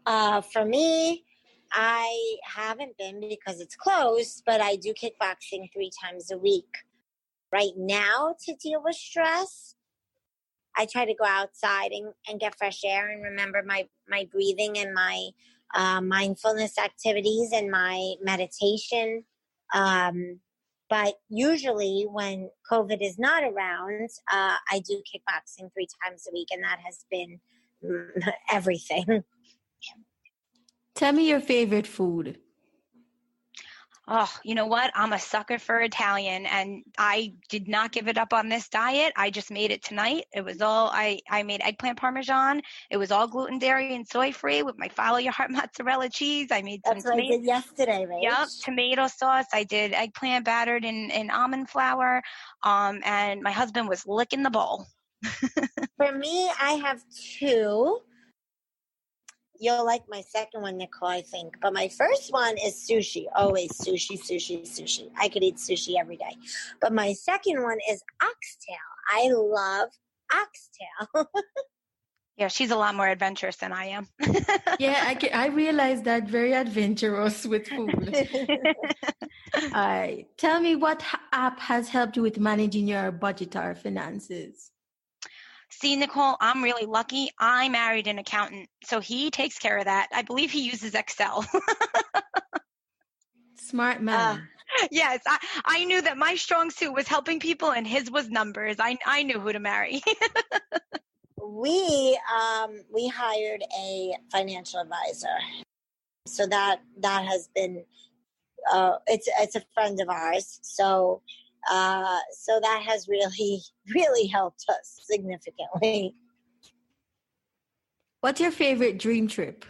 Uh, for me, I haven't been because it's closed, but I do kickboxing three times a week. Right now, to deal with stress, I try to go outside and, and get fresh air and remember my, my breathing and my uh, mindfulness activities and my meditation. Um, but usually when COVID is not around, uh, I do kickboxing three times a week, and that has been everything. Tell me your favorite food. Oh, you know what? I'm a sucker for Italian, and I did not give it up on this diet. I just made it tonight. It was all, I, I made eggplant Parmesan. It was all gluten, dairy, and soy-free with my Follow Your Heart mozzarella cheese. I made some That's what tomato, I did yesterday, right? Yep, tomato sauce. I did eggplant battered in, in almond flour, um, and my husband was licking the bowl. For me, I have two. You'll like my second one, Nicole, I think. But my first one is sushi. Always sushi, sushi, sushi. I could eat sushi every day. But my second one is oxtail. I love oxtail. Yeah, she's a lot more adventurous than I am. yeah, I, can, I realize that very adventurous with food. All right. Tell me what app has helped you with managing your budget or finances? See, Nicole, I'm really lucky. I married an accountant, so he takes care of that. I believe he uses Excel. Smart man. Uh, yes, I, I knew that my strong suit was helping people, and his was numbers. I I knew who to marry. we um we hired a financial advisor, so that that has been uh it's it's a friend of ours. So. Uh, so that has really, really helped us significantly. What's your favorite dream trip?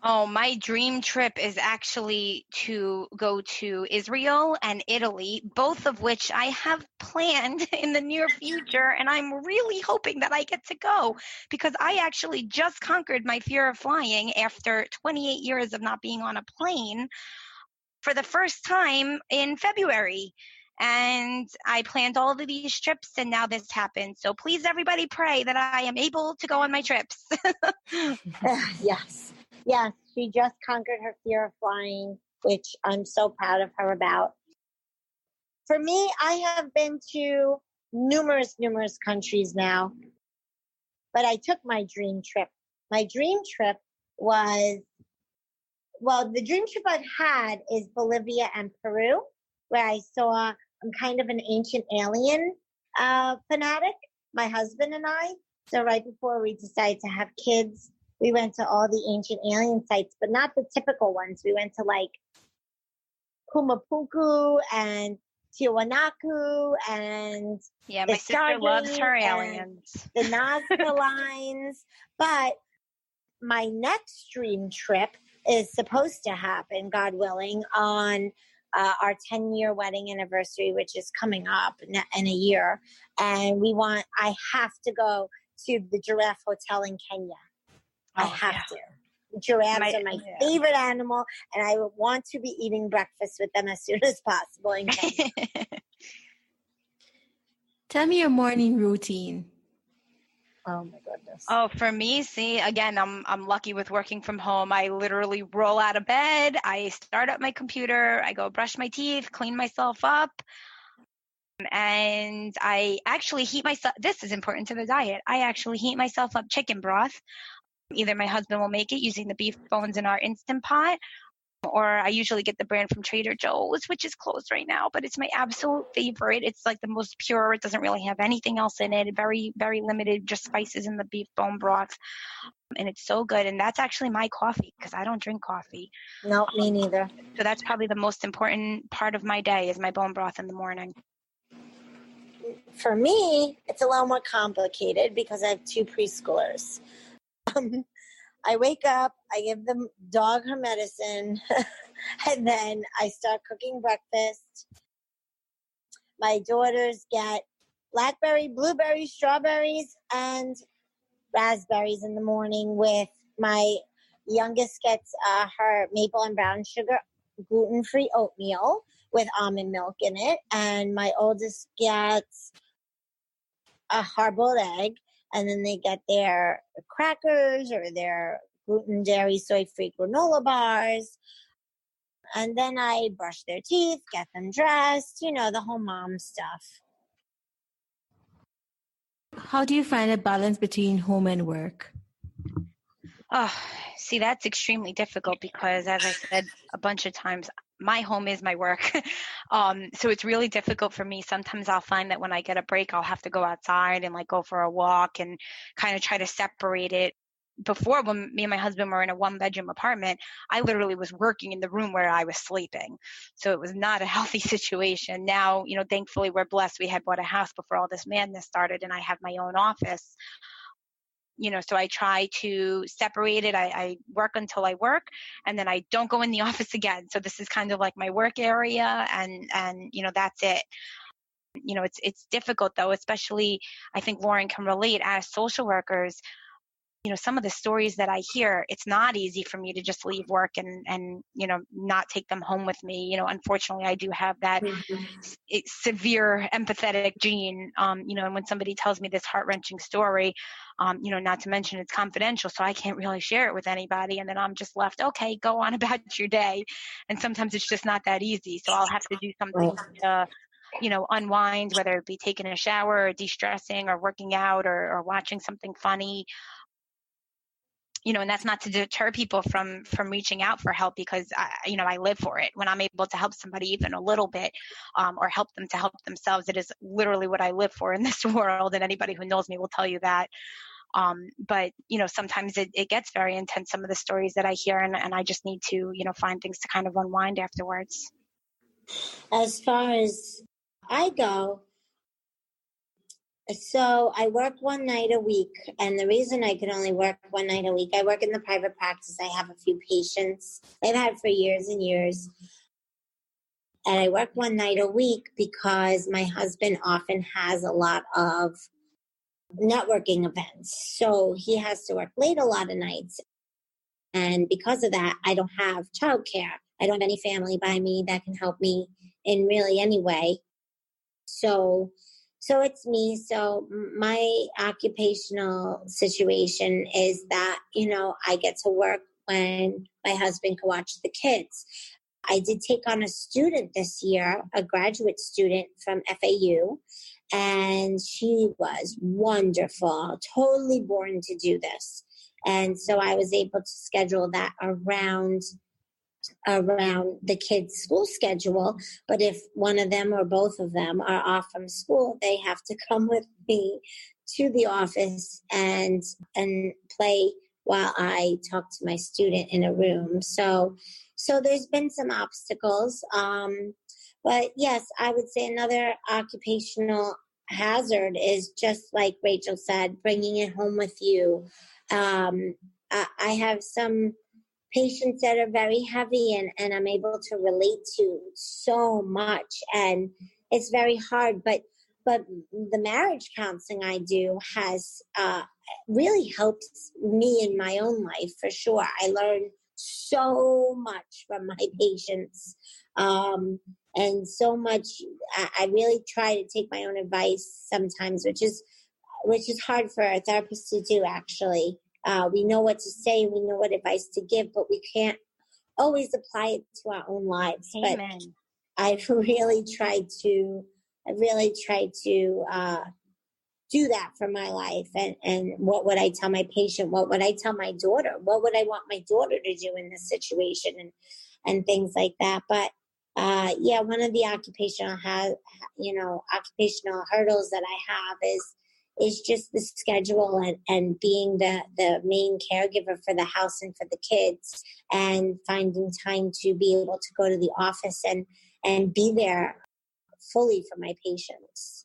Oh, my dream trip is actually to go to Israel and Italy, both of which I have planned in the near future. And I'm really hoping that I get to go because I actually just conquered my fear of flying after twenty-eight years of not being on a plane. For the first time in February. And I planned all of these trips, and now this happened. So please, everybody, pray that I am able to go on my trips. Yes. Yes. She just conquered her fear of flying, which I'm so proud of her about. For me, I have been to numerous, numerous countries now, but I took my dream trip. My dream trip was Well, the dream trip I've had is Bolivia and Peru, where I saw, I'm kind of an ancient alien uh, fanatic, my husband and I. So right before we decided to have kids, we went to all the ancient alien sites, but not the typical ones. We went to like Pumapuku and Tiwanaku and yeah, my sister Stargate loves her aliens, the Nazca lines. But my next dream trip is supposed to happen, God willing, on uh, our ten year wedding anniversary, which is coming up in a year. And we want, I have to go to the Giraffe Hotel in Kenya. Oh, I have yeah. to. Giraffes my, are my yeah. favorite animal, and I want to be eating breakfast with them as soon as possible. In Kenya. Tell me your morning routine. Oh my goodness. Oh, for me, see, again, I'm I'm lucky with working from home. I literally roll out of bed. I start up my computer. I go brush my teeth, clean myself up. And I actually heat myself. This is important to the diet. I actually heat myself up chicken broth. Either my husband will make it using the beef bones in our Instant Pot, or I usually get the brand from Trader Joe's, which is closed right now, but it's my absolute favorite. It's like the most pure. It doesn't really have anything else in it. Very, very limited, just spices in the beef bone broth. And it's so good. And that's actually my coffee because I don't drink coffee. No, nope, me neither. So that's probably the most important part of my day is my bone broth in the morning. For me, it's a little more complicated because I have two preschoolers. Um, I wake up, I give the dog her medicine, and then I start cooking breakfast. My daughters get blackberry, blueberry, strawberries, and raspberries in the morning with my youngest gets uh, her maple and brown sugar gluten-free oatmeal with almond milk in it. And my oldest gets a hard-boiled egg. And then they get their crackers or their gluten, dairy, soy-free granola bars. And then I brush their teeth, get them dressed, you know, the whole mom stuff. How do you find a balance between home and work? Oh, see, that's extremely difficult because, as I said a bunch of times, my home is my work. um, so it's really difficult for me. Sometimes I'll find that when I get a break, I'll have to go outside and like go for a walk and kind of try to separate it. Before, when me and my husband were in a one bedroom apartment, I literally was working in the room where I was sleeping. So it was not a healthy situation. Now, you know, thankfully we're blessed. We had bought a house before all this madness started and I have my own office. You know, so I try to separate it. I, I work until I work and then I don't go in the office again. So this is kind of like my work area and, and, you know, that's it. You know, it's, it's difficult though, especially I think Lauren can relate as social workers, you know, some of the stories that I hear, it's not easy for me to just leave work and, and, you know, not take them home with me. You know, unfortunately I do have that mm-hmm. severe empathetic gene. Um, you know, and when somebody tells me this heart-wrenching story, um, you know, not to mention it's confidential, so I can't really share it with anybody. And then I'm just left, okay, go on about your day. And sometimes it's just not that easy. So I'll have to do something to, you know, unwind, whether it be taking a shower or de-stressing or working out or, or watching something funny. You know, and that's not to deter people from, from reaching out for help because, I, you know, I live for it. When I'm able to help somebody even a little bit um, or help them to help themselves, it is literally what I live for in this world. And anybody who knows me will tell you that. Um, but, you know, sometimes it, it gets very intense, some of the stories that I hear, and, and I just need to, you know, find things to kind of unwind afterwards. As far as I go, so I work one night a week, and the reason I could only work one night a week, I work in the private practice. I have a few patients I've had for years and years, and I work one night a week because my husband often has a lot of networking events, so he has to work late a lot of nights, and because of that, I don't have childcare. I don't have any family by me that can help me in really any way, so... So it's me. So my occupational situation is that, you know, I get to work when my husband can watch the kids. I did take on a student this year, a graduate student from F A U, and she was wonderful, totally born to do this. And so I was able to schedule that around around the kids' school schedule, but if one of them or both of them are off from school, they have to come with me to the office and and play while I talk to my student in a room. So so there's been some obstacles, um, But yes, I would say another occupational hazard is just like Rachel said, bringing it home with you. Um, I, I have some patients that are very heavy and, and I'm able to relate to so much, and it's very hard, but But the marriage counseling I do has uh, really helped me in my own life, for sure. I learn so much from my patients, um, and so much. I, I really try to take my own advice sometimes, which is which is hard for a therapist to do, actually. Uh, we know what to say, we know what advice to give, but we can't always apply it to our own lives. Amen. But I've really tried to... I really try to uh, do that for my life. And, and what would I tell my patient? What would I tell my daughter? What would I want my daughter to do in this situation? And and things like that. But uh, yeah, one of the occupational ha- you know occupational hurdles that I have is is just the schedule and, and being the, the main caregiver for the house and for the kids, and finding time to be able to go to the office and, and be there fully for my patients.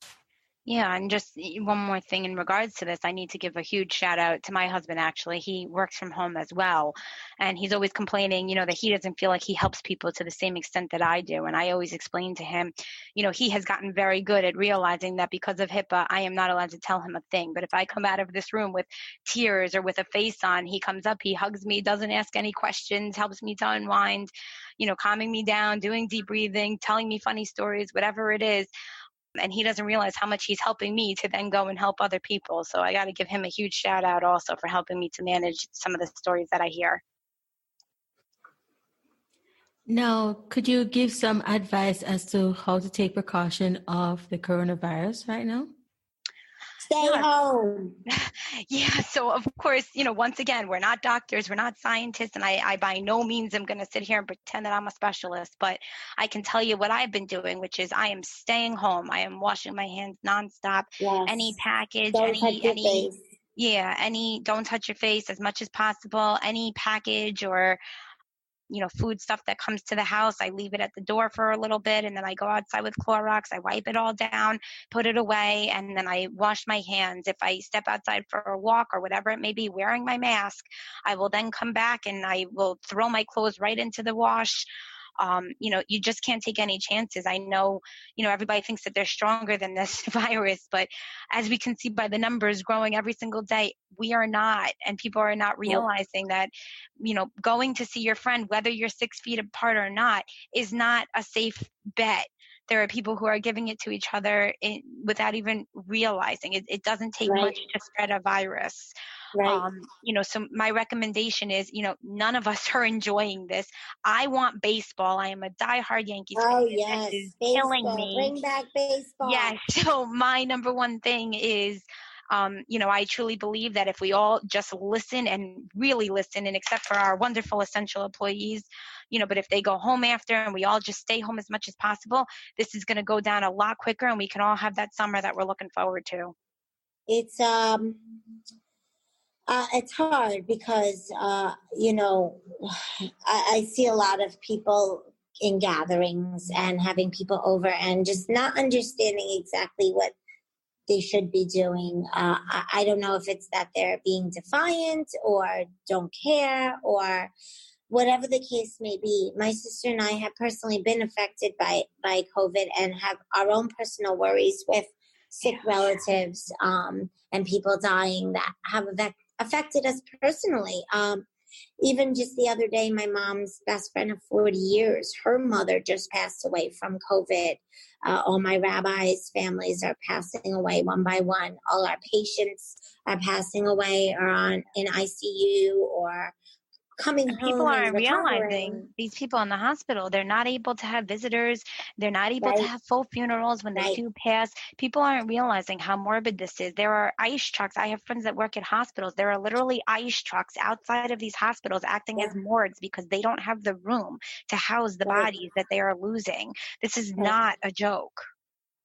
Yeah, and just one more thing in regards to this, I need to give a huge shout out to my husband, actually. He works from home as well. And he's always complaining, you know, that he doesn't feel like he helps people to the same extent that I do. And I always explain to him, you know, he has gotten very good at realizing that because of HIPAA, I am not allowed to tell him a thing. But if I come out of this room with tears or with a face on, he comes up, he hugs me, doesn't ask any questions, helps me to unwind, you know, calming me down, doing deep breathing, telling me funny stories, whatever it is. And he doesn't realize how much he's helping me to then go and help other people. So I got to give him a huge shout out also for helping me to manage some of the stories that I hear. Now, could you give some advice as to how to take precaution of the coronavirus right now? Stay home. Yeah. So of course, you know, once again, we're not doctors, we're not scientists, and I, I by no means am going to sit here and pretend that I'm a specialist, but I can tell you what I've been doing, which is I am staying home. I am washing my hands nonstop. Yes. Any package, Don't any, any, face. yeah, any, don't touch your face as much as possible. Any package or, you know, food stuff that comes to the house, I leave it at the door for a little bit, and then I go outside with Clorox, I wipe it all down, put it away, and then I wash my hands. If I step outside for a walk or whatever it may be, wearing my mask, I will then come back and I will throw my clothes right into the wash. Um, you know, you just can't take any chances. I know, you know, everybody thinks that they're stronger than this virus, but as we can see by the numbers growing every single day, we are not. And people are not realizing that, you know, going to see your friend, whether you're six feet apart or not, is not a safe bet. There are people who are giving it to each other in, without even realizing it. It doesn't take right. much to spread a virus. Right. Um, you know, so my recommendation is, you know, none of us are enjoying this. I want baseball. I am a diehard Yankees fan. Oh, yes. This is killing me. Bring back baseball. Yes. So my number one thing is, Um, you know, I truly believe that if we all just listen and really listen, and except for our wonderful essential employees, you know, but if they go home after and we all just stay home as much as possible, this is going to go down a lot quicker, and we can all have that summer that we're looking forward to. It's, um, uh, it's hard because, uh, you know, I, I see a lot of people in gatherings and having people over and just not understanding exactly what they should be doing. Uh, I, I don't know if it's that they're being defiant or don't care or whatever the case may be. My sister and I have personally been affected by, by COVID and have our own personal worries with sick relatives um, and people dying that have affected us personally. Um, even just the other day, my mom's best friend of forty years, her mother just passed away from COVID. Uh, all my rabbis' families are passing away one by one. All our patients are passing away or on in I C U or coming and home. People aren't realizing, these people in the hospital, they're not able to have visitors. They're not able right. to have full funerals when right. they do pass. People aren't realizing how morbid this is. There are ice trucks. I have friends that work at hospitals. There are literally ice trucks outside of these hospitals acting yeah. as morgues because they don't have the room to house the right. bodies that they are losing. This is right. not a joke.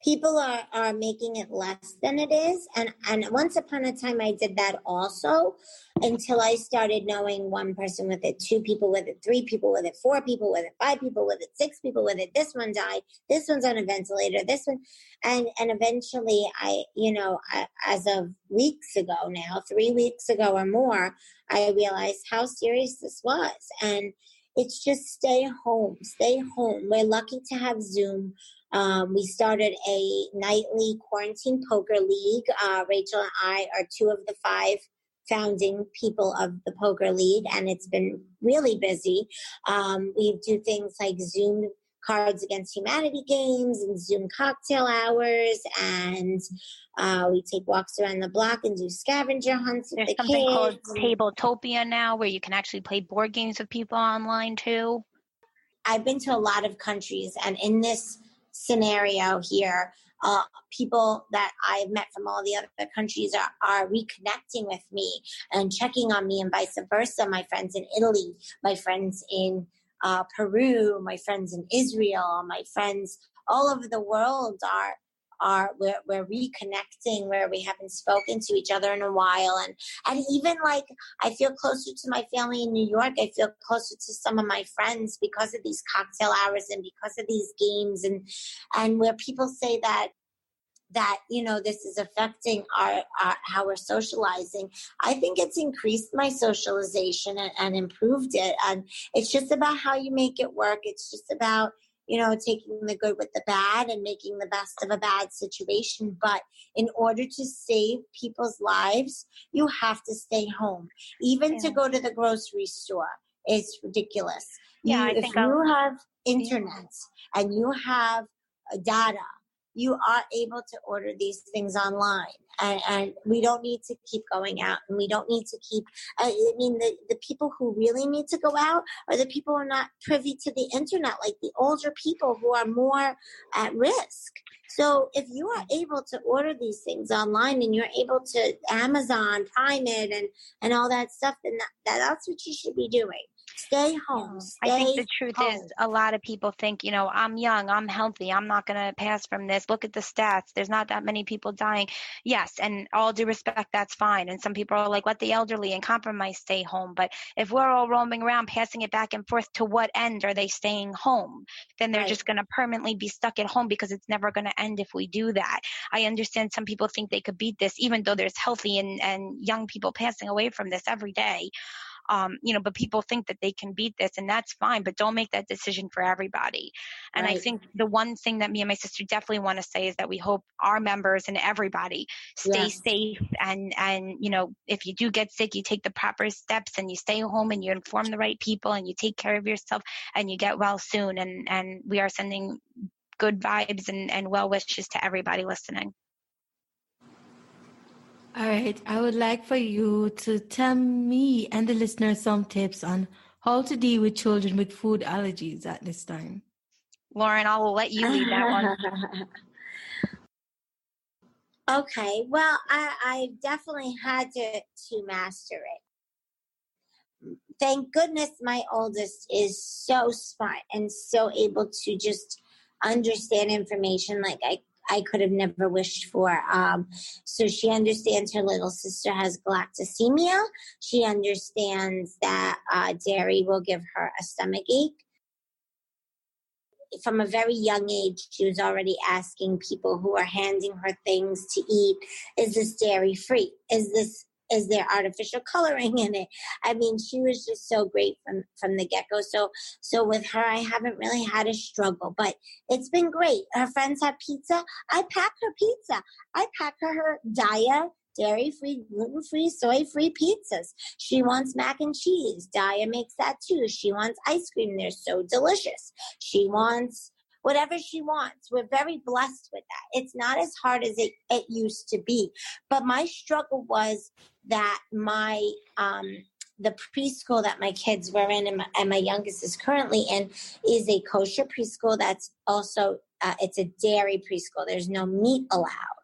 people are, are making it less than it is. And, and once upon a time, I did that also until I started knowing one person with it, two people with it, three people with it, four people with it, five people with it, six people with it. This one died. This one's on a ventilator. This one. And, and eventually I, you know, I, as of weeks ago now, three weeks ago or more, I realized how serious this was. And it's just stay home, stay home. We're lucky to have Zoom. Um, we started a nightly quarantine poker league. Uh, Rachel and I are two of the five founding people of the poker league, and it's been really busy. Um, we do things like Zoom Cards Against Humanity games and Zoom cocktail hours, and uh, we take walks around the block and do scavenger hunts. There's something called Tabletopia now where you can actually play board games with people online too. I've been to a lot of countries, and in this scenario here, uh, people that I've met from all the other countries are, are reconnecting with me and checking on me, and vice versa. My friends in Italy, my friends in Uh, Peru, my friends in Israel, my friends all over the world are are we're, we're reconnecting where we haven't spoken to each other in a while, and and even like I feel closer to my family in New York. I feel closer to some of my friends because of these cocktail hours and because of these games, and and where people say that that you know this is affecting our, our how we're socializing. I think it's increased my socialization and, and improved it. And it's just about how you make it work. It's just about you know taking the good with the bad and making the best of a bad situation. But in order to save people's lives, you have to stay home. Even yeah. to go to the grocery store is ridiculous. Yeah, you, I think if I'll... you have internet and you have data, you are able to order these things online, and, and we don't need to keep going out, and we don't need to keep, I mean, the, the people who really need to go out are the people who are not privy to the internet, like the older people who are more at risk. So if you are able to order these things online and you're able to Amazon Prime it and, and all that stuff, then that, that's what you should be doing. Stay home. Stay I think the truth home. is a lot of people think, you know, I'm young, I'm healthy, I'm not going to pass from this. Look at the stats. There's not that many people dying. Yes. And all due respect, that's fine. And some people are like, let the elderly and compromised stay home. But if we're all roaming around, passing it back and forth, to what end are they staying home? Then they're right. just going to permanently be stuck at home because it's never going to end if we do that. I understand some people think they could beat this, even though there's healthy and, and young people passing away from this every day. Um, you know, but people think that they can beat this, and that's fine, but don't make that decision for everybody. And right. I think the one thing that me and my sister definitely want to say is that we hope our members and everybody stay yeah. safe. And, and, you know, if you do get sick, you take the proper steps and you stay home and you inform the right people and you take care of yourself and you get well soon. And, and we are sending good vibes and, and well wishes to everybody listening. All right. I would like for you to tell me and the listeners some tips on how to deal with children with food allergies at this time. Lauren, I will let you lead that one. Okay. Well, I, I definitely had to, to master it. Thank goodness my oldest is so smart and so able to just understand information like I I could have never wished for. Um, so she understands her little sister has galactosemia. She understands that uh, dairy will give her a stomach ache. From a very young age, she was already asking people who are handing her things to eat, is this dairy free? Is this Is there artificial coloring in it? I mean, she was just so great from, from the get-go. So so with her, I haven't really had a struggle, but it's been great. Her friends have pizza. I pack her pizza. I pack her, her Daiya dairy-free, gluten-free, soy-free pizzas. She wants mac and cheese. Daiya makes that too. She wants ice cream. They're so delicious. She wants whatever she wants. We're very blessed with that. It's not as hard as it, it used to be. But my struggle was that my um, the preschool that my kids were in and my, and my youngest is currently in is a kosher preschool. That's also, uh, it's a dairy preschool. There's no meat allowed.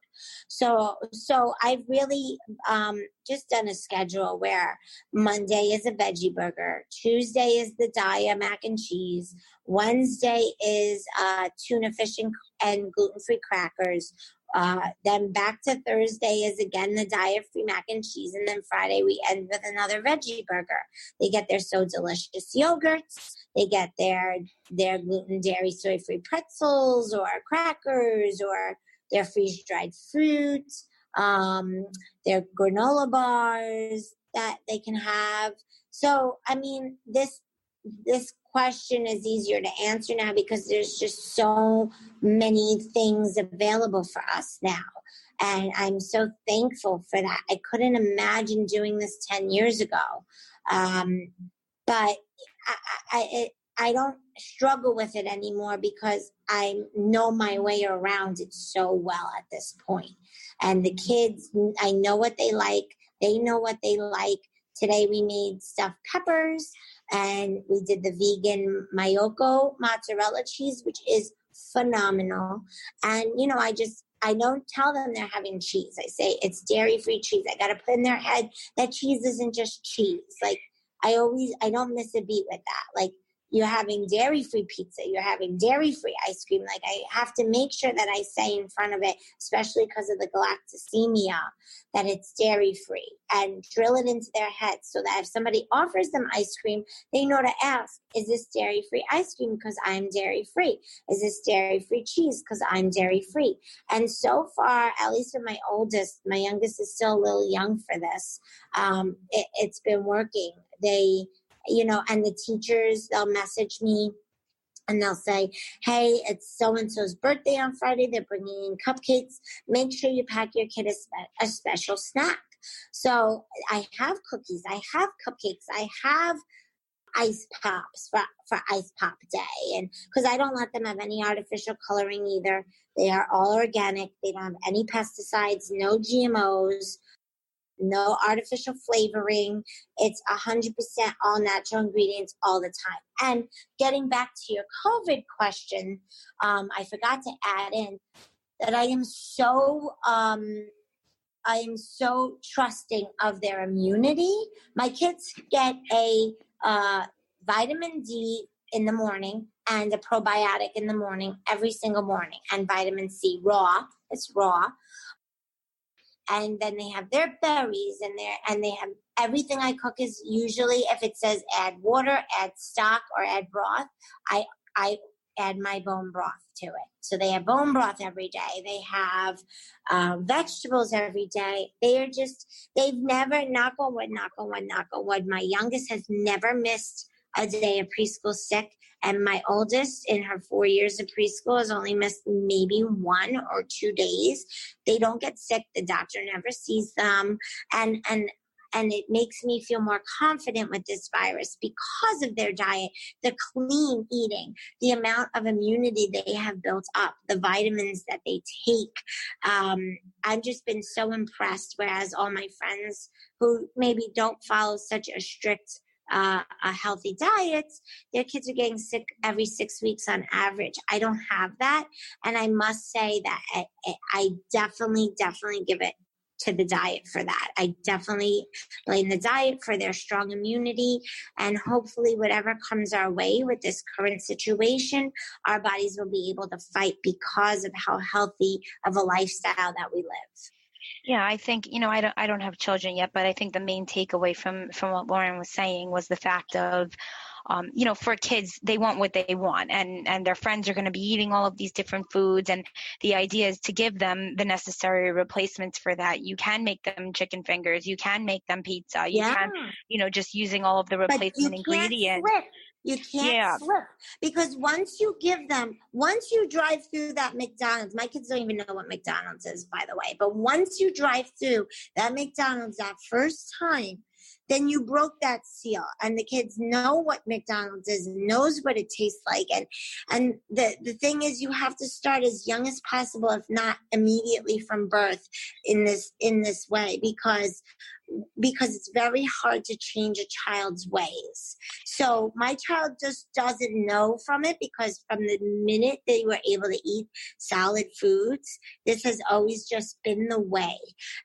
So, so I've really um, just done a schedule where Monday is a veggie burger. Tuesday is the Daiya mac and cheese. Wednesday is uh, tuna fish and, and gluten-free crackers. Uh, then back to Thursday is again the diet-free mac and cheese, and then Friday we end with another veggie burger. They get their So Delicious yogurts, they get their their gluten, dairy, soy-free pretzels or crackers or their freeze-dried fruit, um, their granola bars that they can have. So, I mean, this this question is easier to answer now because there's just so many things available for us now. And I'm so thankful for that. I couldn't imagine doing this ten years ago. Um, but I, I, it, I don't struggle with it anymore because I know my way around it so well at this point. And the kids, I know what they like. They know what they like. Today we made stuffed peppers. And we did the vegan Mayoko mozzarella cheese, which is phenomenal. And, you know, I just, I don't tell them they're having cheese. I say it's dairy-free cheese. I got to put in their head that cheese isn't just cheese. Like, I always, I don't miss a beat with that. Like, you're having dairy-free pizza. You're having dairy-free ice cream. Like, I have to make sure that I say in front of it, especially because of the galactosemia, that it's dairy-free, and drill it into their heads so that if somebody offers them ice cream, they know to ask, is this dairy-free ice cream because I'm dairy-free? Is this dairy-free cheese because I'm dairy-free? And so far, at least with my oldest, my youngest is still a little young for this. Um, it, it's been working. They... You know, and the teachers, they'll message me and they'll say, hey, it's so-and-so's birthday on Friday. They're bringing in cupcakes. Make sure you pack your kid a, spe- a special snack. So I have cookies. I have cupcakes. I have ice pops for, for Ice Pop Day. And because I don't let them have any artificial coloring either. They are all organic. They don't have any pesticides, no G M Os. No artificial flavoring. It's one hundred percent all natural ingredients all the time. And getting back to your COVID question, um, I forgot to add in that I am so um, I am so trusting of their immunity. My kids get a uh, vitamin D in the morning and a probiotic in the morning every single morning, and vitamin C raw. It's raw. And then they have their berries and their, and they have everything I cook is usually, if it says add water, add stock, or add broth, I I add my bone broth to it. So they have bone broth every day. They have um, vegetables every day. They are just, they've never, knock on wood, knock on wood, knock on wood. My youngest has never missed a day of preschool sick. And my oldest in her four years of preschool has only missed maybe one or two days. They don't get sick. The doctor never sees them. And, and, and it makes me feel more confident with this virus because of their diet, the clean eating, the amount of immunity they have built up, the vitamins that they take. Um, I've just been so impressed. Whereas all my friends who maybe don't follow such a strict Uh, a healthy diet, their kids are getting sick every six weeks on average. I don't have that. And I must say that I, I definitely, definitely give it to the diet for that. I definitely blame the diet for their strong immunity. And hopefully whatever comes our way with this current situation, our bodies will be able to fight because of how healthy of a lifestyle that we live. Yeah, I think, you know, I don't I don't have children yet, but I think the main takeaway from, from what Lauren was saying was the fact of, um, you know, for kids, they want what they want, and, and their friends are going to be eating all of these different foods. And the idea is to give them the necessary replacements for that. You can make them chicken fingers. You can make them pizza. You yeah. can, you know, just using all of the replacement ingredients. Flip. You can't yeah. flip, because once you give them, once you drive through that McDonald's, my kids don't even know what McDonald's is, by the way, but once you drive through that McDonald's that first time, then you broke that seal, and the kids know what McDonald's is, knows what it tastes like. And, and the, the thing is, you have to start as young as possible, if not immediately from birth in this, in this way, because because it's very hard to change a child's ways. So my child just doesn't know from it, because from the minute they were able to eat solid foods, this has always just been the way.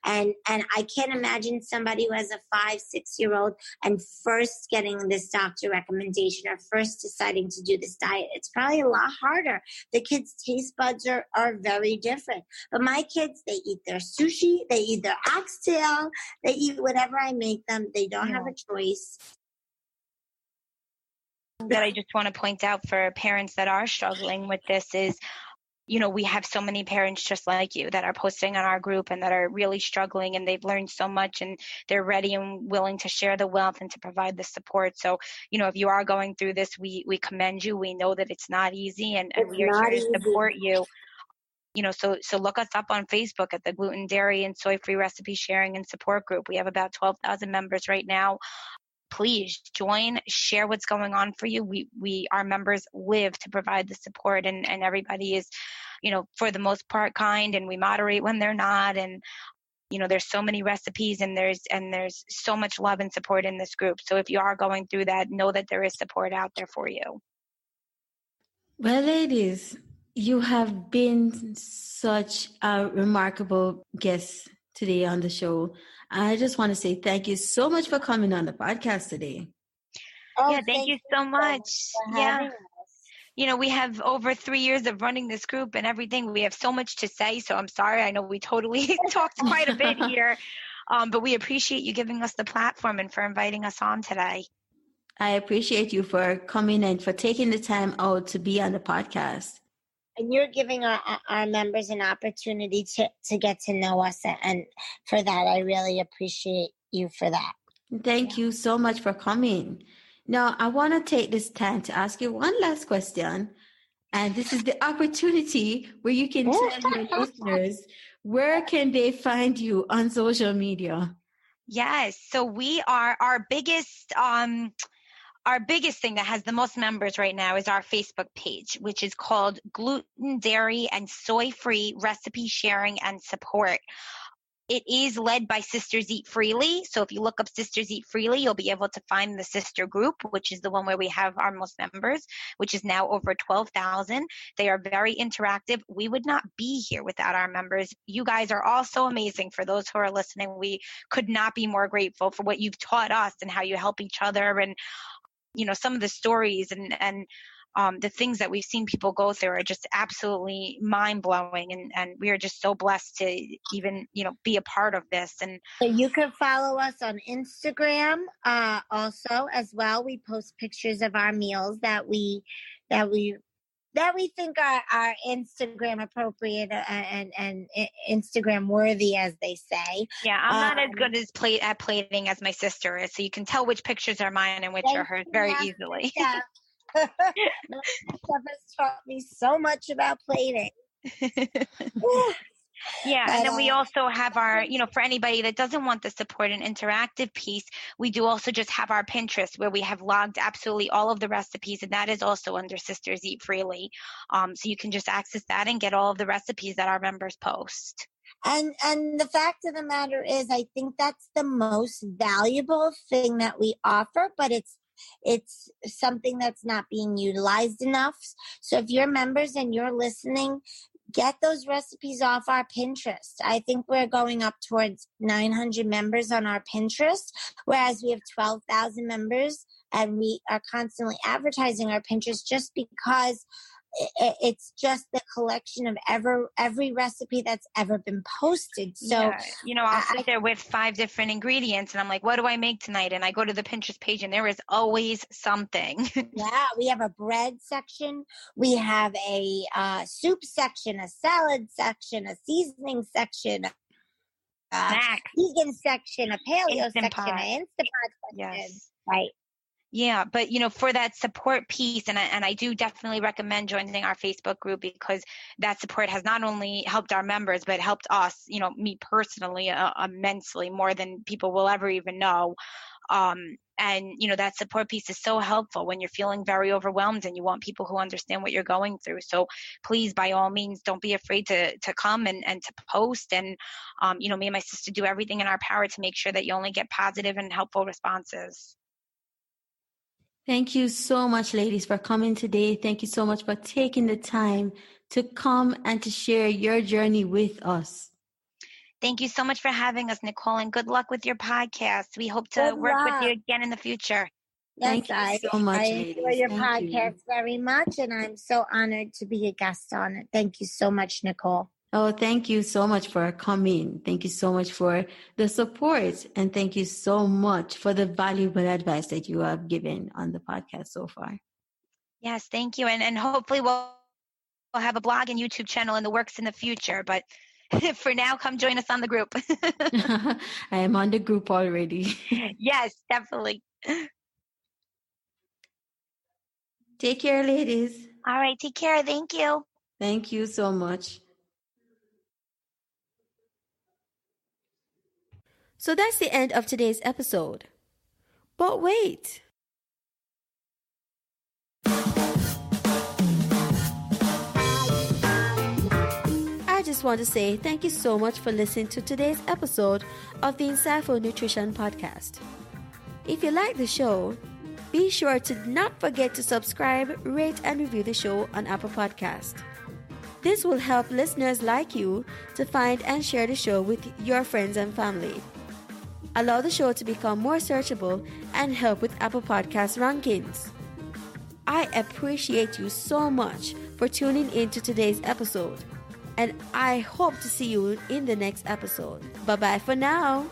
And and I can't imagine somebody who has a five, six-year-old and first getting this doctor recommendation or first deciding to do this diet. It's probably a lot harder. The kids' taste buds are, are very different. But my kids, they eat their sushi, they eat their oxtail, they eat whatever I make them. They don't have a choice. That I just want to point out for parents that are struggling with this is, you know, we have so many parents just like you that are posting on our group and that are really struggling, and they've learned so much and they're ready and willing to share the wealth and to provide the support. So, you know, if you are going through this, we we commend you. We know that it's not easy, and, and we are here to support you. You know, so so look us up on Facebook at the Gluten, Dairy, and Soy-Free Recipe Sharing and Support Group. We have about twelve thousand members right now. Please join, share what's going on for you. We, we, our members live to provide the support, and, and everybody is, you know, for the most part kind, and we moderate when they're not. And, you know, there's so many recipes, and there's, and there's so much love and support in this group. So if you are going through that, know that there is support out there for you. Well, ladies, you have been such a remarkable guest today on the show. I just want to say thank you so much for coming on the podcast today. Oh, yeah, thank, thank you so much. Yeah. You know, we have over three years of running this group and everything. We have so much to say, so I'm sorry. I know we totally talked quite a bit here, um, but we appreciate you giving us the platform and for inviting us on today. I appreciate you for coming and for taking the time out to be on the podcast. And you're giving our, our members an opportunity to, to get to know us. And for that, I really appreciate you for that. Thank you so much for coming. Now, I want to take this time to ask you one last question. And this is the opportunity where you can tell your listeners, where can they find you on social media? Yes. So we are our biggest... Um, Our biggest thing that has the most members right now is our Facebook page, which is called Gluten, Dairy, and Soy-Free Recipe Sharing and Support. It is led by Sisters Eat Freely. So if you look up Sisters Eat Freely, you'll be able to find the sister group, which is the one where we have our most members, which is now over twelve thousand. They are very interactive. We would not be here without our members. You guys are all so amazing. For those who are listening, we could not be more grateful for what you've taught us and how you help each other, and you know, some of the stories and, and um, the things that we've seen people go through are just absolutely mind blowing. And, and we are just so blessed to even, you know, be a part of this. And so you can follow us on Instagram uh, also as well. We post pictures of our meals that we, that we, that we think are, are Instagram appropriate and, and, and Instagram worthy, as they say. Yeah, I'm not um, as good as plate, at plating as my sister is, so you can tell which pictures are mine and which are hers very easily. Yeah, my stuff has taught me so much about plating. Yeah, and then we also have our, you know, for anybody that doesn't want the support and interactive piece, we do also just have our Pinterest where we have logged absolutely all of the recipes, and that is also under Sisters Eat Freely. Um, so you can just access that and get all of the recipes that our members post. And and the fact of the matter is, I think that's the most valuable thing that we offer, but it's It's something that's not being utilized enough. So if you're members and you're listening, get those recipes off our Pinterest. I think we're going up towards nine hundred members on our Pinterest, whereas we have twelve thousand members, and we are constantly advertising our Pinterest just because it's just the collection of ever every recipe that's ever been posted. So, yeah. You know, I'll sit I, there with five different ingredients and I'm like, what do I make tonight? And I go to the Pinterest page and there is always something. Yeah, we have a bread section. We have a uh, soup section, a salad section, a seasoning section, a uh, vegan section, a paleo Instant section, pot. an Instapot section. Yes. Right. Yeah, but, you know, for that support piece, and I, and I do definitely recommend joining our Facebook group, because that support has not only helped our members, but helped us, you know, me personally, uh, immensely, more than people will ever even know. Um, And, you know, that support piece is so helpful when you're feeling very overwhelmed and you want people who understand what you're going through. So please, by all means, don't be afraid to to come and, and to post. And, um, you know, me and my sister do everything in our power to make sure that you only get positive and helpful responses. Thank you so much, ladies, for coming today. Thank you so much for taking the time to come and to share your journey with us. Thank you so much for having us, Nicole, and good luck with your podcast. We hope to good work luck. with you again in the future. Yes, Thank you I, so much, I enjoy your Thank podcast you. very much, and I'm so honored to be a guest on it. Thank you so much, Nicole. Oh, thank you so much for coming. Thank you so much for the support. And thank you so much for the valuable advice that you have given on the podcast so far. Yes, thank you. And and hopefully we'll, we'll have a blog and YouTube channel in the works in the future. But for now, come join us on the group. I am on the group already. Yes, definitely. Take care, ladies. All right. Take care. Thank you. Thank you so much. So that's the end of today's episode. But wait. I just want to say thank you so much for listening to today's episode of the Insightful Nutrition Podcast. If you like the show, be sure to not forget to subscribe, rate, and review the show on Apple Podcasts. This will help listeners like you to find and share the show with your friends and family. Allow the show to become more searchable and help with Apple Podcast rankings. I appreciate you so much for tuning in to today's episode, and I hope to see you in the next episode. Bye-bye for now.